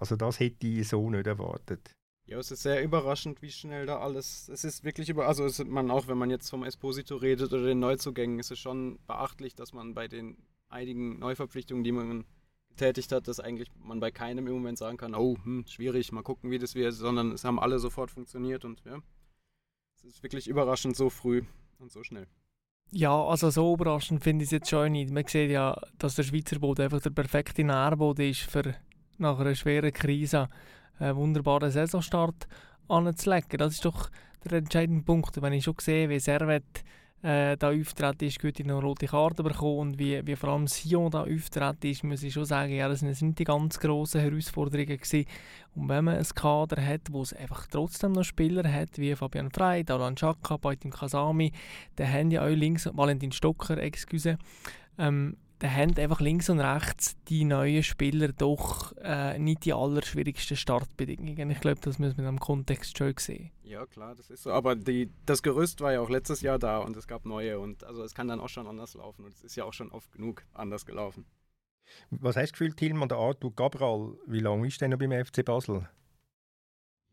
Also das hätte ich so nicht erwartet. Ja, es ist sehr überraschend, wie schnell da alles, es ist wirklich, also es, man auch wenn man jetzt vom Esposito redet oder den Neuzugängen, ist es schon beachtlich, dass man bei den einigen Neuverpflichtungen, die man tätigt hat, dass eigentlich man bei keinem im Moment sagen kann, schwierig, mal gucken, wie das wird, sondern es haben alle sofort funktioniert und ja, es ist wirklich überraschend so früh und so schnell. Ja, also so überraschend finde ich es jetzt schon nicht. Man sieht ja, dass der Schweizer Boden einfach der perfekte Nährboden ist für nach einer schweren Krise einen wunderbaren Saisonstart, anzulegen. Das ist doch der entscheidende Punkt. Wenn ich schon sehe, wie Servette da auftreten ist, gut in eine rote Karte bekommen und wie vor allem Sion da auftreten ist, muss ich schon sagen, ja, das sind nicht die ganz grossen Herausforderungen gewesen. Und wenn man ein Kader hat, wo es einfach trotzdem noch Spieler hat, wie Fabian Frey, Alain Chaka, Payton Kasami, der haben ja auch links, Valentin Stocker, da haben einfach links und rechts die neuen Spieler doch nicht die allerschwierigsten Startbedingungen. Ich glaube, das müssen wir im Kontext schon sehen. Ja klar, das ist so. Aber das Gerüst war ja auch letztes Jahr da und es gab neue. Und also es kann dann auch schon anders laufen und es ist ja auch schon oft genug anders gelaufen. Was hast du gefühlt, Tilman, der Arthur Cabral? Wie lange ist der noch beim FC Basel?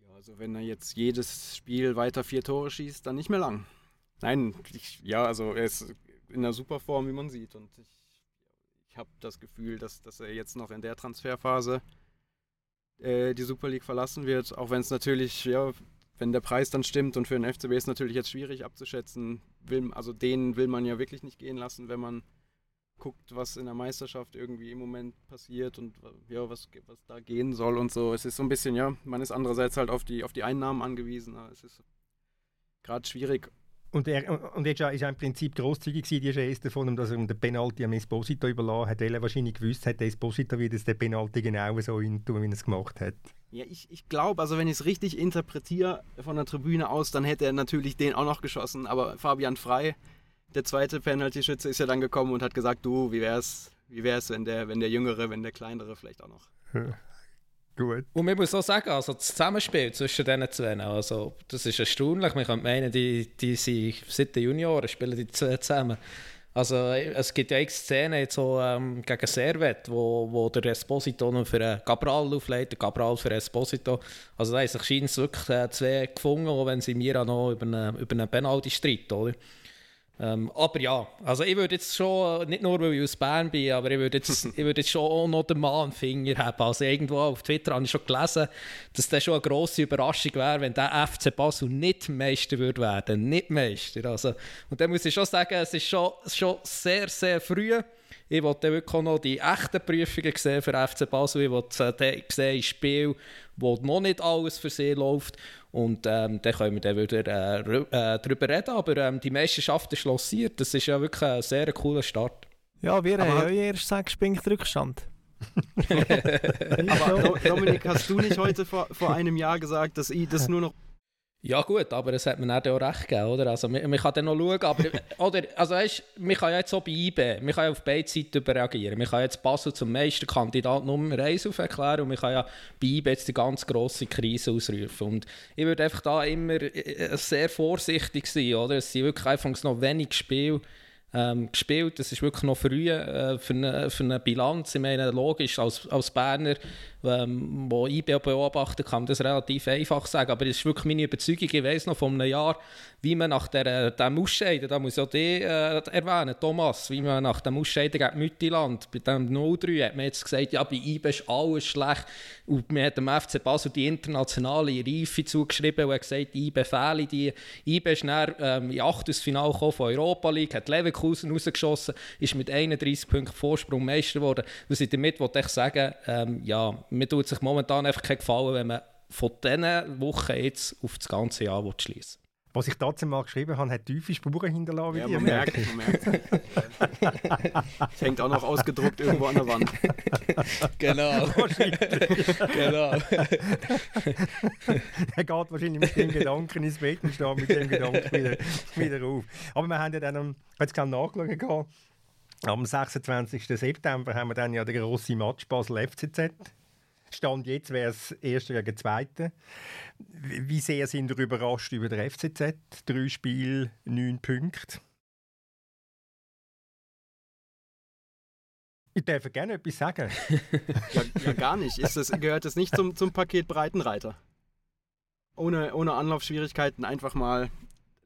Ja, also wenn er jetzt jedes Spiel weiter 4 Tore schießt, dann nicht mehr lang. Nein, er ist in einer super Form, wie man sieht. Und ich habe das Gefühl, dass er jetzt noch in der Transferphase die Super League verlassen wird. Auch wenn es natürlich, ja, wenn der Preis dann stimmt und für den FCB ist natürlich jetzt schwierig abzuschätzen. Den will man ja wirklich nicht gehen lassen, wenn man guckt, was in der Meisterschaft irgendwie im Moment passiert und ja, was da gehen soll und so. Es ist so ein bisschen, ja, man ist andererseits halt auf die Einnahmen angewiesen. Es ist gerade schwierig. Und jetzt war er im Prinzip grosszügig, die Geste von ihm, dass er den Penalty am Esposito überlassen hat. Er wahrscheinlich gewusst hat, der Esposito, wie das den Penalty genau so tun, wie er es gemacht hat. Ja, ich glaube, also wenn ich es richtig interpretiere von der Tribüne aus, dann hätte er natürlich den auch noch geschossen. Aber Fabian Frey, der zweite Penaltyschütze, ist ja dann gekommen und hat gesagt, du, wie wär's, wenn der Kleinere vielleicht auch noch. Ja. Gut. Und man muss auch sagen, also das Zusammenspiel zwischen diesen zwei, also das ist erstaunlich. Man könnte meinen, die sind seit den Junioren, spielen die zwei zusammen. Also es gibt ja eine Szene jetzt so, gegen Servette, wo der Esposito noch für Cabral auflegt, der Cabral für Esposito. Also da haben sich scheinbar wirklich zwei gefunden, auch wenn sie mir noch über eine Penalty streiten, oder? Aber ja, also ich würde jetzt schon, nicht nur weil ich aus Bern bin, aber ich würde jetzt schon auch noch den Mann Finger haben. Also irgendwo auf Twitter habe ich schon gelesen, dass das schon eine grosse Überraschung wäre, wenn der FC Basel nicht Meister würde werden. Nicht Meister. Also, und dann muss ich schon sagen, es ist schon sehr, sehr früh. Ich wollte wirklich auch noch die echten Prüfungen sehen für FC Basel. Ich wollte sehen, ein Spiel, wo noch nicht alles für sie läuft. Und dann können wir dann wieder darüber reden. Aber die Meisterschaft ist lanciert. Das ist ja wirklich ein sehr cooler Start. Ja, wir haben ja erst 6 Punkte Rückstand. Aber Dominik, hast du nicht heute vor einem Jahr gesagt, dass ich das nur noch... Ja gut, aber es hat mir dann auch recht gegeben, oder? Also man kann dann noch schauen, aber man kann ja jetzt auch bei IB, man kann ja auf beide Seiten überreagieren. Man kann jetzt Basel zum Meisterkandidat Nummer 1 auferklären und man kann ja bei IB jetzt die ganz grosse Krise ausrufen. Und ich würde einfach da immer sehr vorsichtig sein, oder? Es sind wirklich anfangs noch wenig Spiele gespielt. Das ist wirklich noch früh für eine Bilanz. Ich meine, logisch, als Berner, wo IB beobachten kann, das relativ einfach sagen. Aber das ist wirklich meine Überzeugung. Ich weiss noch von einem Jahr, wie man nach dem Ausscheiden, da muss ich auch dich erwähnen, Thomas, wie man nach dem Ausscheiden gegen Mütterland, bei dem 0-3, hat man jetzt gesagt, ja, bei IB ist alles schlecht. Und man hat dem FC Basel die internationale Reife zugeschrieben und hat gesagt, IB fehle die. IB ist dann in 8. Finale gekommen von Europa League, hat Leverkusen rausgeschossen, ist mit 31 Punkten Vorsprung Meister geworden. Was ich damit wollte ich sagen, mir tut sich momentan einfach keinen Gefallen, wenn man von diesen Wochen jetzt auf das ganze Jahr schließen will. Was ich dazu mal geschrieben habe, hat tiefe Spuren hinterlassen. Ja, man merkt. Es hängt auch noch ausgedruckt irgendwo an der Wand. Genau. Genau. Er geht wahrscheinlich mit dem Gedanken ins Bett und steht mit dem Gedanken wieder auf. Aber wir haben ja dann, jetzt kann nachschauen gehen, am 26. September haben wir dann ja den grossen Match Basel FCZ. Stand jetzt wäre es 1. gegen 2. Wie sehr sind ihr überrascht über den FCZ? 3 Spiele, 9 Punkte. Ich darf gerne etwas sagen. ja, gar nicht. Gehört das nicht zum Paket Breitenreiter? Ohne Anlaufschwierigkeiten einfach mal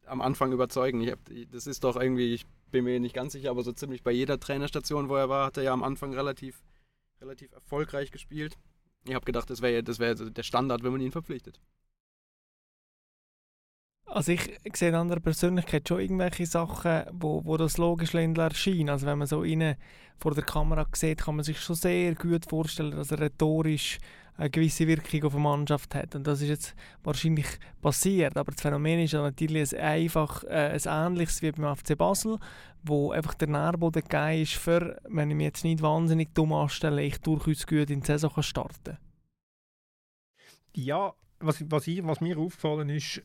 am Anfang überzeugen. Das ist doch irgendwie, ich bin mir nicht ganz sicher, aber so ziemlich bei jeder Trainerstation, wo er war, hat er ja am Anfang relativ erfolgreich gespielt. Ich habe gedacht, das wäre der Standard, wenn man ihn verpflichtet. Also ich sehe in anderer Persönlichkeit schon irgendwelche Sachen, wo das logisch erscheinen. Also wenn man so innen vor der Kamera sieht, kann man sich schon sehr gut vorstellen, dass er rhetorisch eine gewisse Wirkung auf die Mannschaft hat. Und das ist jetzt wahrscheinlich passiert. Aber das Phänomen ist ja natürlich ein ähnliches wie beim FC Basel, wo einfach der Nährboden gegeben ist für, wenn ich mich jetzt nicht wahnsinnig dumm anstelle, ich durchaus gut in die Saison starten kann. Ja, was mir aufgefallen ist,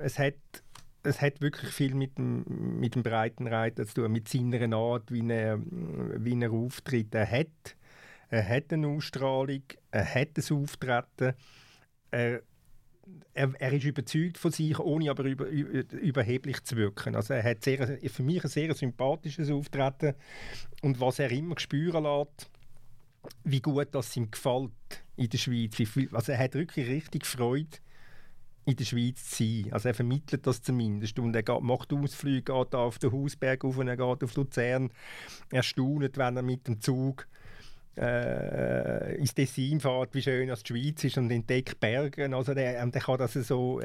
es hat wirklich viel mit dem Breitenreiter zu tun, mit seiner Art, wie er auftritt. Er hat eine Ausstrahlung, er hat ein Auftreten, er ist überzeugt von sich, ohne aber überheblich zu wirken. Also er hat für mich ein sehr sympathisches Auftreten, und was er immer spüren lässt, wie gut das ihm gefällt in der Schweiz. Also er hat wirklich richtig Freude, in der Schweiz zu sein. Also er vermittelt das zumindest. Und er macht Ausflüge, geht auf den Hausberg rauf, er geht auf Luzern. Er staunt, wenn er mit dem Zug ins Tessin fährt, wie schön das die Schweiz ist, und entdeckt Berge. Also der kann das so,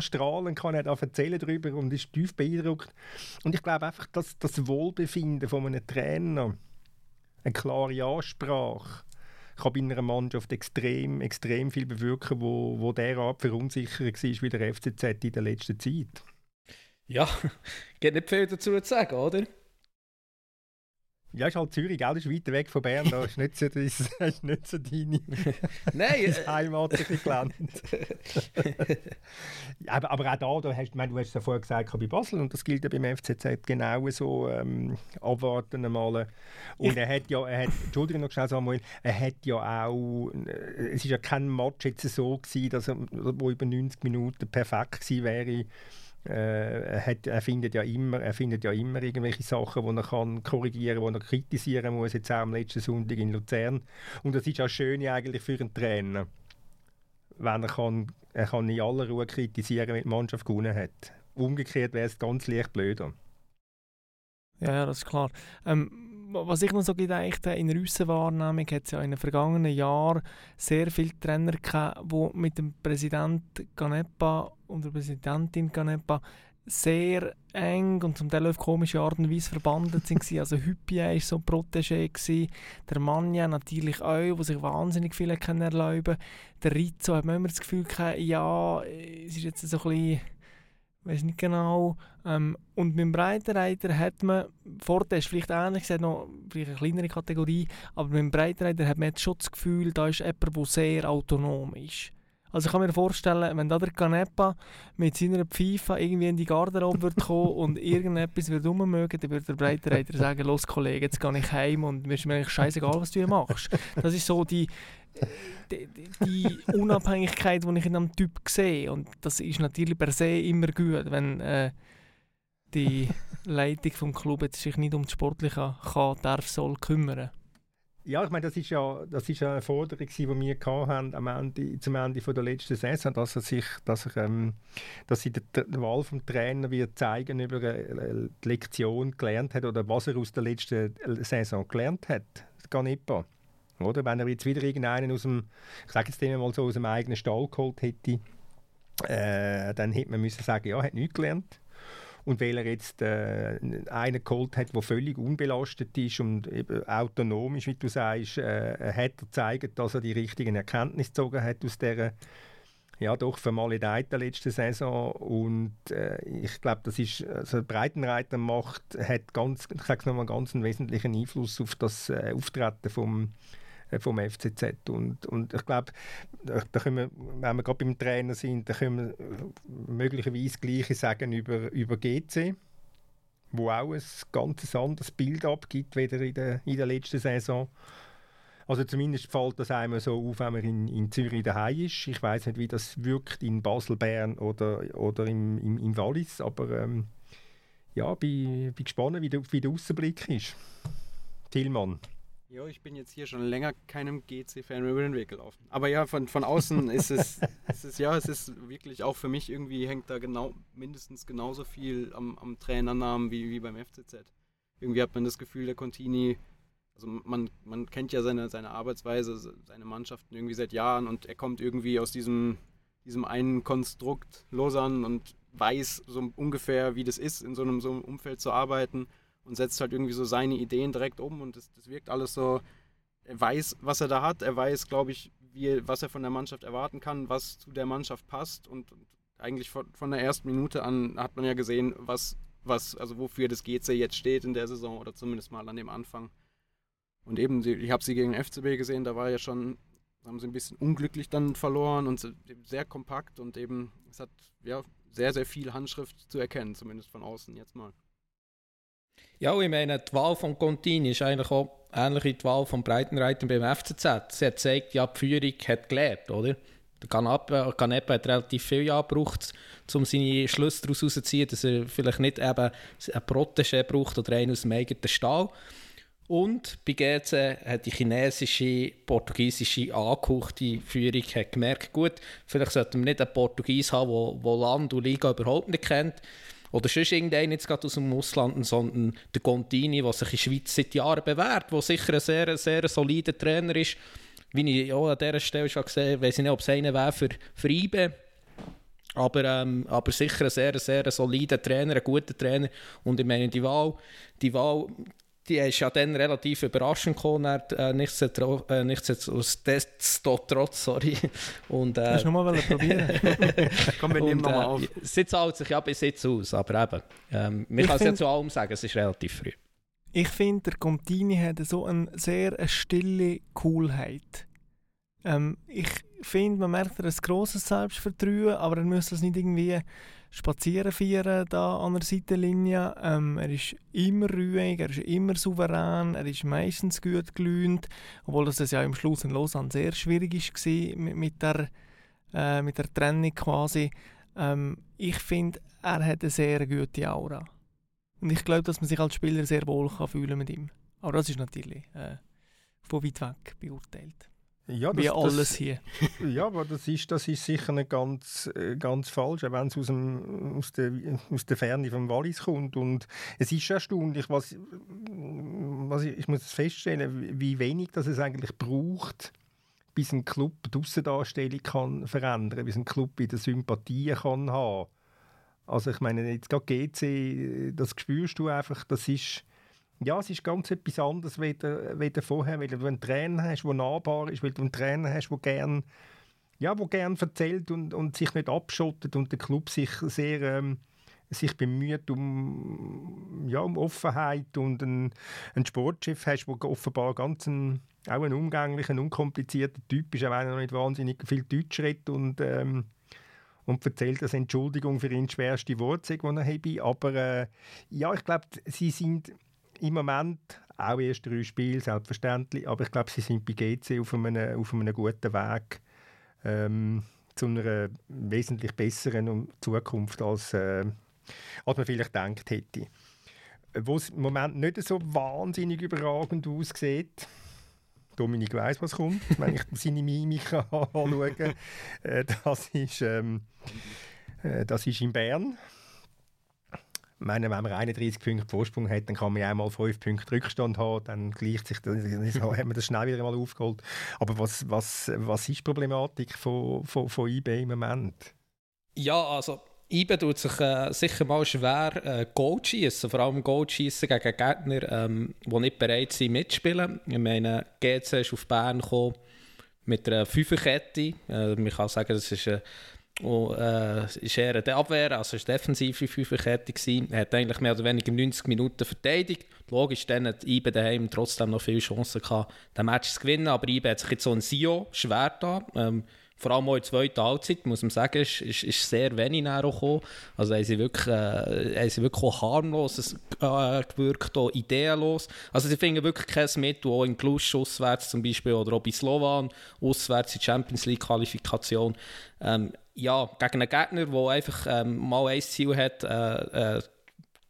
strahlen, kann er da erzählen darüber, und ist tief beeindruckt. Und ich glaube einfach, dass das Wohlbefinden von einem Trainer, eine klare Ansprache, kann bei einer Mannschaft extrem, extrem viel bewirken, wo derart verunsichert war wie der FCZ in der letzten Zeit. Ja, geht nicht viel dazu zu sagen, oder? Ja, ist halt Zürich, gell? Ist weiter weg von Bern, da ist nicht so deine Nein, Heimat, ein bisschen gelandet. aber auch da, du hast es ja vorher gesagt, bei Basel, und das gilt ja beim FCZ genauso, abwarten einmal. Und Entschuldigung noch schnell, Samuel, er hat ja auch, es war ja kein Match jetzt so gewesen, dass er, wo über 90 Minuten perfekt gewesen wäre. Er findet ja immer irgendwelche Sachen, die er kann korrigieren kann, die er kritisieren muss, jetzt auch am letzten Sonntag in Luzern. Und das ist ja schön eigentlich für einen Trainer, wenn er kann in aller Ruhe kritisieren, wenn die Mannschaft gewonnen hat. Umgekehrt wäre es ganz leicht blöder. Ja, das ist klar. Was ich noch so gedacht habe, in der Aussenwahrnehmung hat es ja in den vergangenen Jahren sehr viele Trainer gehabt, die mit dem Präsidenten Canepa und der Präsidentin Canepa sehr eng und zum Teil auf komische Art und Weise verbandelt waren. Also Hüppier war so ein Protégé, der Manja natürlich auch, der sich wahnsinnig viele erlauben. Der Rizzo hat man immer das Gefühl gehabt, ja, es ist jetzt so ein bisschen... weiß nicht genau. Und mit dem Breitenreiter hat man, Forte ist vielleicht ähnlich, es hat noch vielleicht eine kleinere Kategorie, aber mit dem Breitenreiter hat man jetzt schon das Gefühl, da ist jemand, der sehr autonom ist. Also ich kann mir vorstellen, wenn da der Canepa mit seiner Pfeife irgendwie in die Garderobe wird kommen und irgendetwas wird rummögen, dann würde der Breitenreiter sagen, los Kollege, jetzt gehe ich heim und mir ist mir eigentlich scheißegal, was du hier machst. Das ist so die Unabhängigkeit, die ich in diesem Typ sehe. Und das ist natürlich per se immer gut, wenn die Leitung des Clubs sich nicht um das Sportliche darf, soll kümmern. Ja, ich meine, das ist ja eine Forderung, die wir hatten zum Ende der letzten Saison, dass sie die Wahl des Trainers wird zeigen, ob er die Lektion gelernt hat oder was er aus der letzten Saison gelernt hat. Das kann nicht passen. Oder? Wenn er jetzt wieder irgendeinen aus dem eigenen Stall geholt hätte, dann hätte man müssen sagen, ja, er hat nichts gelernt. Und weil er jetzt einen geholt hat, der völlig unbelastet ist und eben autonom ist, wie du sagst, hat er gezeigt, dass er die richtigen Erkenntnisse gezogen hat aus dieser ja doch vermaledeiten letzten Saison. Und ich glaube, das ist, also Breitenreiter hat ganz, ich sage es nochmal, ganz einen wesentlichen Einfluss auf das Auftreten vom FCZ. Und ich glaube, da können wir, wenn wir gerade beim Trainer sind, da können wir möglicherweise das Gleiche sagen über GC, wo auch ein ganz anderes Bild abgibt, weder in der letzten Saison. Also zumindest fällt das einem so auf, wenn man in Zürich daheim ist. Ich weiß nicht, wie das wirkt in Basel, Bern oder im Wallis, aber ja, bin gespannt, wie der Aussenblick ist. Tilman. Ja, ich bin jetzt hier schon länger keinem GC-Fan mehr über den Weg gelaufen. Aber ja, von außen ist es ist wirklich auch für mich irgendwie, hängt da genau mindestens genauso viel am Trainernamen wie beim FCZ. Irgendwie hat man das Gefühl, der Contini, also man kennt ja seine Arbeitsweise, seine Mannschaften irgendwie seit Jahren, und er kommt irgendwie aus diesem diesem einen Konstrukt losern und weiß so ungefähr, wie das ist, in so einem Umfeld zu arbeiten, und setzt halt irgendwie so seine Ideen direkt um, und das wirkt alles so, er weiß, was er da hat, er weiß, glaube ich, was er von der Mannschaft erwarten kann, was zu der Mannschaft passt, und eigentlich von der ersten Minute an hat man ja gesehen, also wofür das GC jetzt steht in der Saison, oder zumindest mal an dem Anfang. Und eben, ich habe sie gegen den FCB gesehen, da war ja schon, haben sie ein bisschen unglücklich dann verloren und sehr kompakt, und eben, es hat ja sehr, sehr viel Handschrift zu erkennen, zumindest von außen jetzt mal. Ja, ich meine, die Wahl von Contini ist eigentlich auch ähnlich wie die Wahl von Breitenreiter beim FCZ. Sie hat gezeigt, ja, die Führung hat gelehrt, oder? Der Canepa hat relativ viel Jahr gebraucht, um seine Schlüsse daraus herauszuziehen, dass er vielleicht nicht eben einen Protégé braucht oder einen aus dem eigenen Stall. Und bei GC hat die chinesische, portugiesische angehauchte Führung hat gemerkt, gut, vielleicht sollten wir nicht einen Portugies haben, der Land und Liga überhaupt nicht kennt. Oder sonst irgendeinen jetzt gerade aus dem Ausland, sondern der Contini, der sich in der Schweiz seit Jahren bewährt, der sicher ein sehr, sehr solider Trainer ist. Wie ich auch an dieser Stelle schon gesehen habe, weiss ich nicht, ob es einer wäre für IBE. Aber sicher ein sehr, sehr solider Trainer, ein guter Trainer. Und ich meine, die Wahl die ist ja dann relativ überraschend gekommen, nichtsdestotrotz. Und, hast du nochmal probieren? Komm, wir nehmen nochmal auf. Sie zahlt sich ja bis jetzt aus, aber eben. Man kann es ja zu allem sagen, es ist relativ früh. Ich finde, der Contini hat so eine sehr stille Coolheit. Ich finde, man merkt ein grosses Selbstvertrauen, aber er muss das nicht irgendwie spazieren feiern da an der Seitenlinie. Er ist immer ruhig, er ist immer souverän, er ist meistens gut gelaunt, obwohl das ja im Schluss in Lausanne sehr schwierig war mit der Trennung quasi. Ich finde, er hat eine sehr gute Aura. Und ich glaube, dass man sich als Spieler sehr wohl fühlen mit ihm. Aber das ist natürlich von weit weg beurteilt. Ja, wie alles hier. Ja, aber das ist sicher nicht ganz falsch, auch wenn es aus der Ferne vom Wallis kommt. Und es ist erstaunlich, ich muss feststellen, wie wenig das es eigentlich braucht, bis ein Club die Aussendarstellung kann verändern, bis ein Club wieder Sympathie kann haben. Also ich meine, jetzt gerade GC, das spürst du einfach, das ist... Ja, es ist ganz etwas anderes als vorher, weil du einen Trainer hast, der nahbar ist, weil du einen Trainer hast, der gern erzählt und sich nicht abschottet, und der Club sich sehr sich bemüht um Offenheit, und einen Sportchef hast, der offenbar auch ein umgänglicher, unkomplizierter Typ ist, auch wenn er noch nicht wahnsinnig viel Deutsch redet und erzählt, dass Entschuldigung für ihn das schwerste Wort sei, das er habe. Aber ich glaube, sie sind... Im Moment auch erst 3 Spiele, selbstverständlich, aber ich glaube, sie sind bei GC auf einem guten Weg zu einer wesentlich besseren Zukunft, als man vielleicht gedacht hätte. Wo es im Moment nicht so wahnsinnig überragend aussieht, Dominik weiss, was kommt, wenn ich seine Mimik anschaue, das ist in Bern. Ich meine, wenn man 31 Punkte Vorsprung hat, dann kann man ja auch mal 5 Punkte Rückstand haben, dann gleicht sich das, hat man das schnell wieder mal aufgeholt. Aber was ist die Problematik von IB im Moment? Ja, also IB tut sich sicher mal schwer Goal schießen, vor allem Goal schießen gegen Gegner, die nicht bereit sind mitzuspielen. Ich meine, GC ist auf Bern gekommen mit einer 5er-Kette. Man kann sagen, das ist ist eher eine Abwehr, also es war eine defensive Fünferkette. Er hat eigentlich mehr oder weniger 90 Minuten verteidigt. Logisch, dann hat IBE daheim trotzdem noch viele Chancen gehabt, den Match zu gewinnen. Aber IBE hat sich jetzt so ein Sio schwer getan. Vor allem auch in der zweiten Halbzeit, muss man sagen, ist sehr wenig näher gekommen. Also haben sie wirklich auch harmlos gewirkt, auch ideenlos. Also sie finden wirklich kein Mittel, auch in Cluj auswärts zum Beispiel, oder auch bei Slovan auswärts in der Champions League-Qualifikation. Gegen einen Gegner, der einfach mal ein Ziel hat,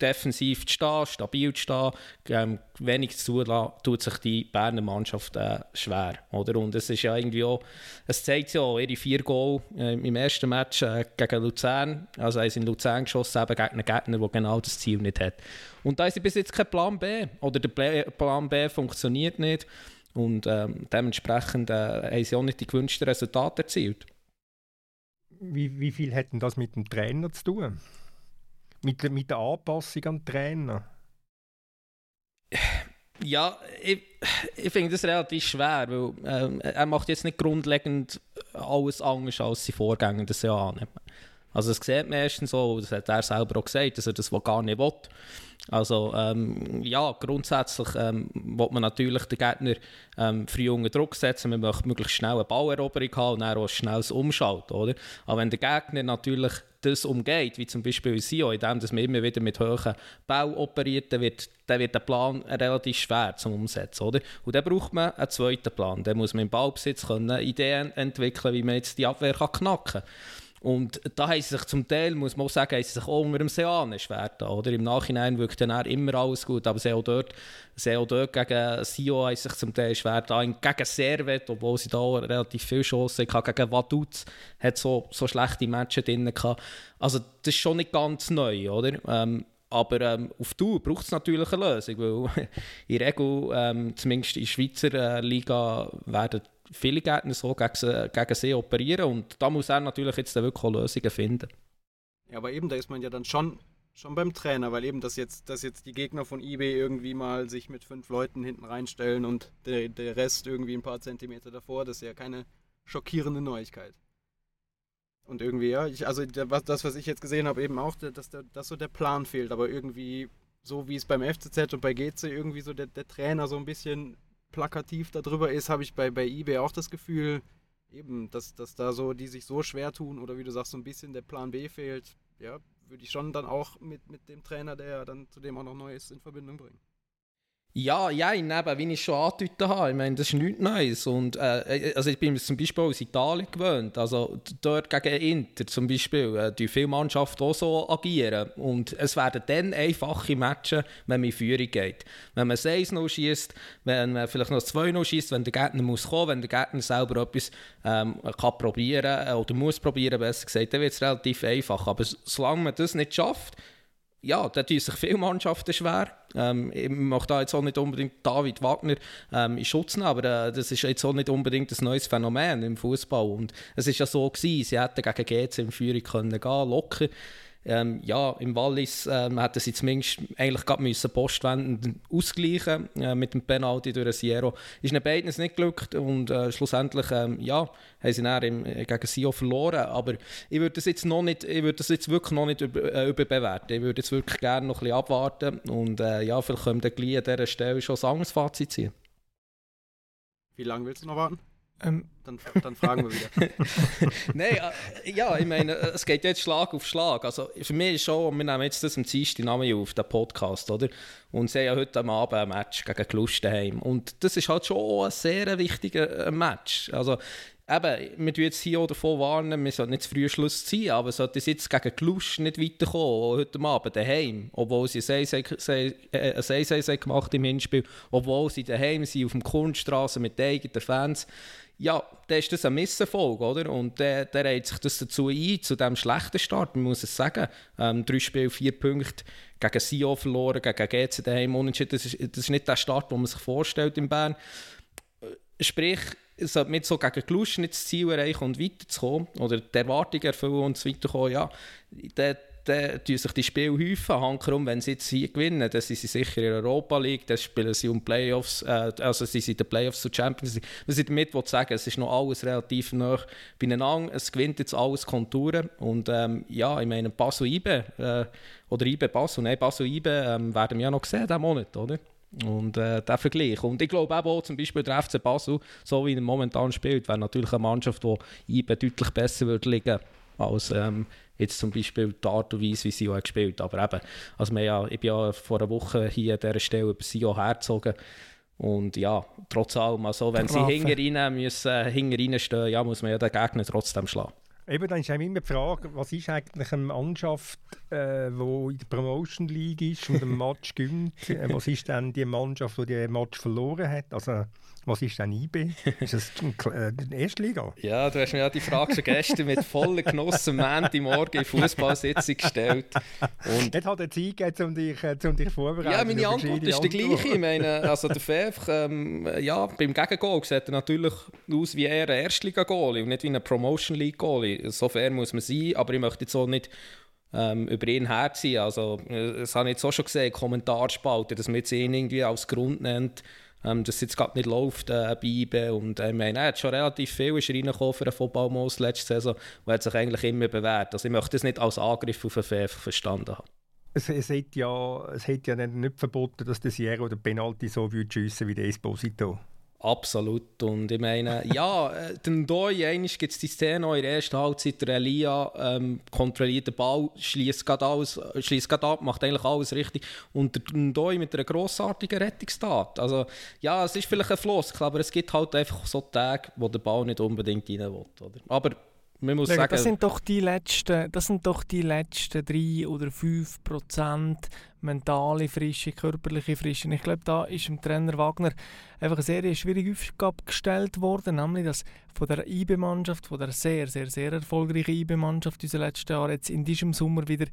defensiv zu stehen, stabil zu stehen, wenig zu zulassen, tut sich die Berner Mannschaft schwer. Oder? Und es ist ja irgendwie auch, es zeigt ja auch ihre 4 Goal im ersten Match gegen Luzern. Also haben sie in Luzern geschossen, eben gegen einen Gegner, der genau das Ziel nicht hat. Und da ist bis jetzt kein Plan B. Oder der Plan B funktioniert nicht. Und dementsprechend haben sie auch nicht die gewünschten Resultate erzielt. wie viel hat denn das mit dem Trainer zu tun? Mit der Anpassung an den Trainer? Ja, ich finde das relativ schwer, weil er macht jetzt nicht grundlegend alles anders als seine Vorgänger das ja annehmen. Also das sieht man erstens so, das hat er selber auch gesagt, dass er das gar nicht will. Also ja, grundsätzlich will man natürlich den Gegner früh unter Druck setzen, man möchte möglichst schnell eine Balleroberung haben und dann auch schnell das Umschalten, oder? Aber wenn der Gegner natürlich das umgeht, wie zum Beispiel Sio, indem man immer wieder mit hohen Bällen operiert, dann wird der Plan relativ schwer zum Umsetzen, oder? Und dann braucht man einen zweiten Plan, dann muss man im Ballbesitz können Ideen entwickeln, wie man jetzt die Abwehr knacken kann. Und da haben sie sich zum Teil, muss man auch sagen, haben sie sich auch unter dem Seane schwer da, oder? Im Nachhinein wirkt dann immer alles gut, aber sie auch dort gegen Sio haben sich zum Teil schwer da, gegen Servet, obwohl sie da relativ viele Chancen hatten, gegen Vaduz hat so schlechte Matches drin gehabt. Also das ist schon nicht ganz neu, oder? Aber auf Dauer braucht es natürlich eine Lösung, weil in der Regel, zumindest in der Schweizer Liga, werden viele Gegner so gegen sie operieren und da muss er natürlich jetzt wirklich auch Lösungen finden. Ja, aber eben, da ist man ja dann schon beim Trainer, weil eben, dass jetzt die Gegner von eBay irgendwie mal sich mit 5 Leuten hinten reinstellen und der Rest irgendwie ein paar Zentimeter davor, das ist ja keine schockierende Neuigkeit. Und irgendwie, ja, was ich jetzt gesehen habe, eben auch, dass so der Plan fehlt, aber irgendwie, so wie es beim FCZ und bei GC irgendwie so der Trainer so ein bisschen plakativ darüber ist, habe ich bei eBay auch das Gefühl, eben, dass da so die sich so schwer tun oder wie du sagst, so ein bisschen der Plan B fehlt, ja, würde ich schon dann auch mit dem Trainer, der dann zudem auch noch neu ist, in Verbindung bringen. Ja, wie ich schon angedeutet habe, ich meine, das ist nichts Neues. Und, also ich bin zum Beispiel aus Italien gewöhnt, also dort gegen Inter zum Beispiel, die viele Mannschaften auch so agieren. Und es werden dann einfache Matches, wenn man in Führung geht. Wenn man 6-0 schießt, wenn man vielleicht noch 2-0 schießt, wenn der Gegner muss kommen, wenn der Gegner selber etwas kann probieren oder muss probieren, besser gesagt, dann wird es relativ einfach. Aber solange man das nicht schafft, ja, da tun sich viele Mannschaften schwer. Ich mache da jetzt auch nicht unbedingt David Wagner in Schutz nehmen, aber das ist jetzt auch nicht unbedingt ein neues Phänomen im Fußball. Und es war ja so gewesen, sie hätten gegen GC in Führung können gehen, locker. Ja, im Wallis hätten sie zumindest eigentlich gerade müssen postwendend ausgleichen mit dem Penalty durch Sierro. Ist ihnen beiden nicht geglückt und schlussendlich haben sie dann gegen Sio verloren. Aber ich würde das jetzt wirklich noch nicht überbewerten. Ich würde jetzt wirklich gerne noch ein bisschen abwarten und vielleicht können wir gleich an dieser Stelle schon ein anderes Fazit ziehen. Wie lange willst du noch warten? Dann fragen wir wieder. Nein, ich meine, es geht jetzt Schlag auf Schlag. Also für mich ist schon, wir nehmen jetzt das am Dienstag auf, den Podcast, oder? Und sie haben ja heute Abend ein Match gegen Klustenheim. Und das ist halt schon ein sehr wichtiger Match. Also eben, wir tun jetzt hier auch davon warnen, wir sollten nicht zu früh Schluss ziehen, aber sollte sie jetzt gegen Klusten nicht weiterkommen, heute Abend daheim, obwohl sie ein 6-6 gemacht im Hinspiel, obwohl sie daheim sind, auf der Kunststraße mit den eigenen Fans, ja, dann ist das ein Misserfolg, oder? Und der reiht sich das dazu ein, zu diesem schlechten Start, man muss es sagen. 3 Spiele, 4 Punkte, gegen Sio verloren, gegen GC daheim unentschieden, das ist nicht der Start, den man sich vorstellt in Bern. Sprich, es sollte mit so gegen Kluschen nicht das Ziel erreichen und weiterzukommen oder die Erwartungen erfüllen und so weiterzukommen, ja, dann tun sich die Spiele häufen. Handkrumm, wenn sie jetzt hier gewinnen, dann sind sie sicher in der Europa League, dann spielen sie um Playoffs, also sie sind in den Playoffs zur Champions League. Was ich damit sagen will, es ist noch alles relativ nah beieinander, es gewinnt jetzt alles Konturen und ich meine, Basel-Ibe werden wir ja noch sehen diesen Monat, oder? Und der Vergleich. Und ich glaube auch zum Beispiel der FC Basel, so wie er momentan spielt, wäre natürlich eine Mannschaft, die IBE deutlich besser würde liegen als jetzt zum Beispiel die Art und Weise, wie Sio hat gespielt. Aber eben, also ich bin ja vor einer Woche hier an dieser Stelle über Sio hergezogen. Und ja, trotz allem, also, wenn sie hinterher stehen, ja, muss man ja den Gegner trotzdem schlagen. Eben, dann ist immer die Frage, was ist eigentlich eine Mannschaft, die in der Promotion League ist und einen Match gewinnt? Was ist denn die Mannschaft, die den Match verloren hat? Also, Was ist denn IB? Ist das die Erstliga? Ja, du hast mir ja die Frage schon gestern mit voller Genuss am Montagmorgen in Fußballsitzung gestellt. Und jetzt hat er Zeit gegeben, um dich vorzubereiten. Ja, meine Antwort ist die gleiche. Ich meine, also der Fevre, ja, beim Gegengoal sieht er natürlich aus wie eher ein Erstliga-Goalie und nicht wie ein Promotion-League-Goalie. So fair muss man sein, aber ich möchte jetzt auch nicht über ihn herziehen. Also, das habe ich jetzt auch schon gesehen, Kommentarspalten, dass man jetzt ihn irgendwie als Grund nennt, dass es jetzt gerade nicht läuft bei IB. Und ich meine, er hat schon relativ viel reingekommen für den Football-Mos letzte Saison und hat sich eigentlich immer bewährt. Also ich möchte das nicht als Angriff auf den FF verstanden haben. Es hat ja nicht verboten, dass der Sierro den Penalty so schiessen wie der Esposito. Absolut. Und ich meine, ja, dann eigentlich gibt es die Szene in der ersten Halbzeit. Der Elia kontrolliert den Ball, schliesst gerade ab, macht eigentlich alles richtig. Und der Ndoi mit einer grossartigen Rettungstat. Also, ja, es ist vielleicht ein Floskel, aber es gibt halt einfach so Tage, wo der Ball nicht unbedingt rein will. Oder? Aber man muss sagen, das sind doch die letzten 3 oder 5% mentale Frische, körperliche Frische. Ich glaube, da ist dem Trainer Wagner einfach eine sehr schwierige Aufgabe gestellt worden, nämlich dass von der IB-Mannschaft, von der sehr, sehr, sehr erfolgreichen IB-Mannschaft dieser letzten Jahre jetzt in diesem Sommer wieder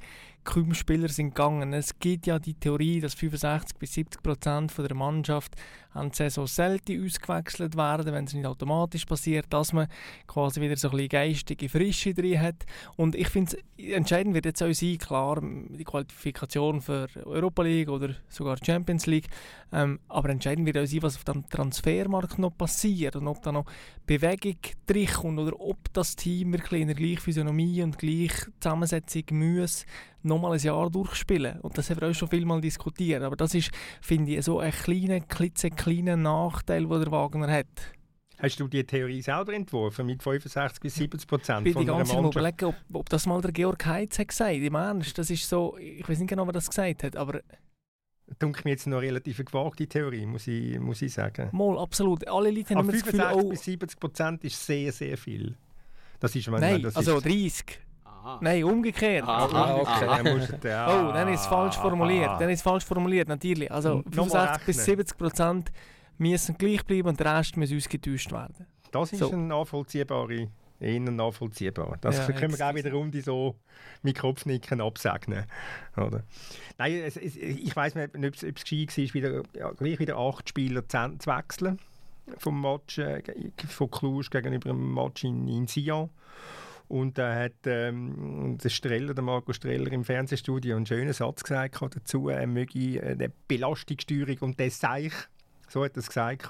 kaum Spieler sind gegangen. Es gibt ja die Theorie, dass 65-70% von der Mannschaft an der Saison selten ausgewechselt werden, wenn es nicht automatisch passiert, dass man quasi wieder so ein bisschen geistige Frische drin hat. Und ich finde, entscheidend wird jetzt auch sein, klar, die Qualifikation für Europa League oder sogar Champions League. Aber entscheidend wird auch sein, was auf dem Transfermarkt noch passiert und ob da noch Bewegung reinkommt oder ob das Team wirklich in der gleichen Physiognomie und gleichen Zusammensetzung muss nochmal ein Jahr durchspielen. Und das haben wir auch schon viel mal diskutiert. Aber das ist, finde ich, so ein klitzekleiner Nachteil, den der Wagner hat. Hast du die Theorie selber entworfen mit 65-70% von der Mannschaft? Ich bin überlegen, ob das mal der Georg Heitz hat gesagt. Im Ernst, das ist so, ich weiß nicht genau, wer das gesagt hat, aber dunkel mir jetzt noch relativ gewagte Theorie, muss ich sagen. Mal, absolut. Alle Leute haben das Gefühl, 65-70% ist sehr, sehr viel. Das ist manchmal, nein, das also ist 30. Nein, umgekehrt. Okay. Oh, dann ist es falsch formuliert. Natürlich. Also 65-70% müssen gleich bleiben und der Rest muss ausgetauscht werden. Das ist so nachvollziehbar. Das ja, können wir auch wieder um die so mit Kopfnicken absegnen. Oder? Nein, ich weiss nicht, ob es gescheit war, gleich wieder 8 Spieler zu wechseln vom Match von Cluj gegenüber dem Match in Sion. Und da hat der Marco Streller im Fernsehstudio einen schönen Satz gesagt dazu, er möge die Belastungssteuerung und das Seich, so hat er es gesagt,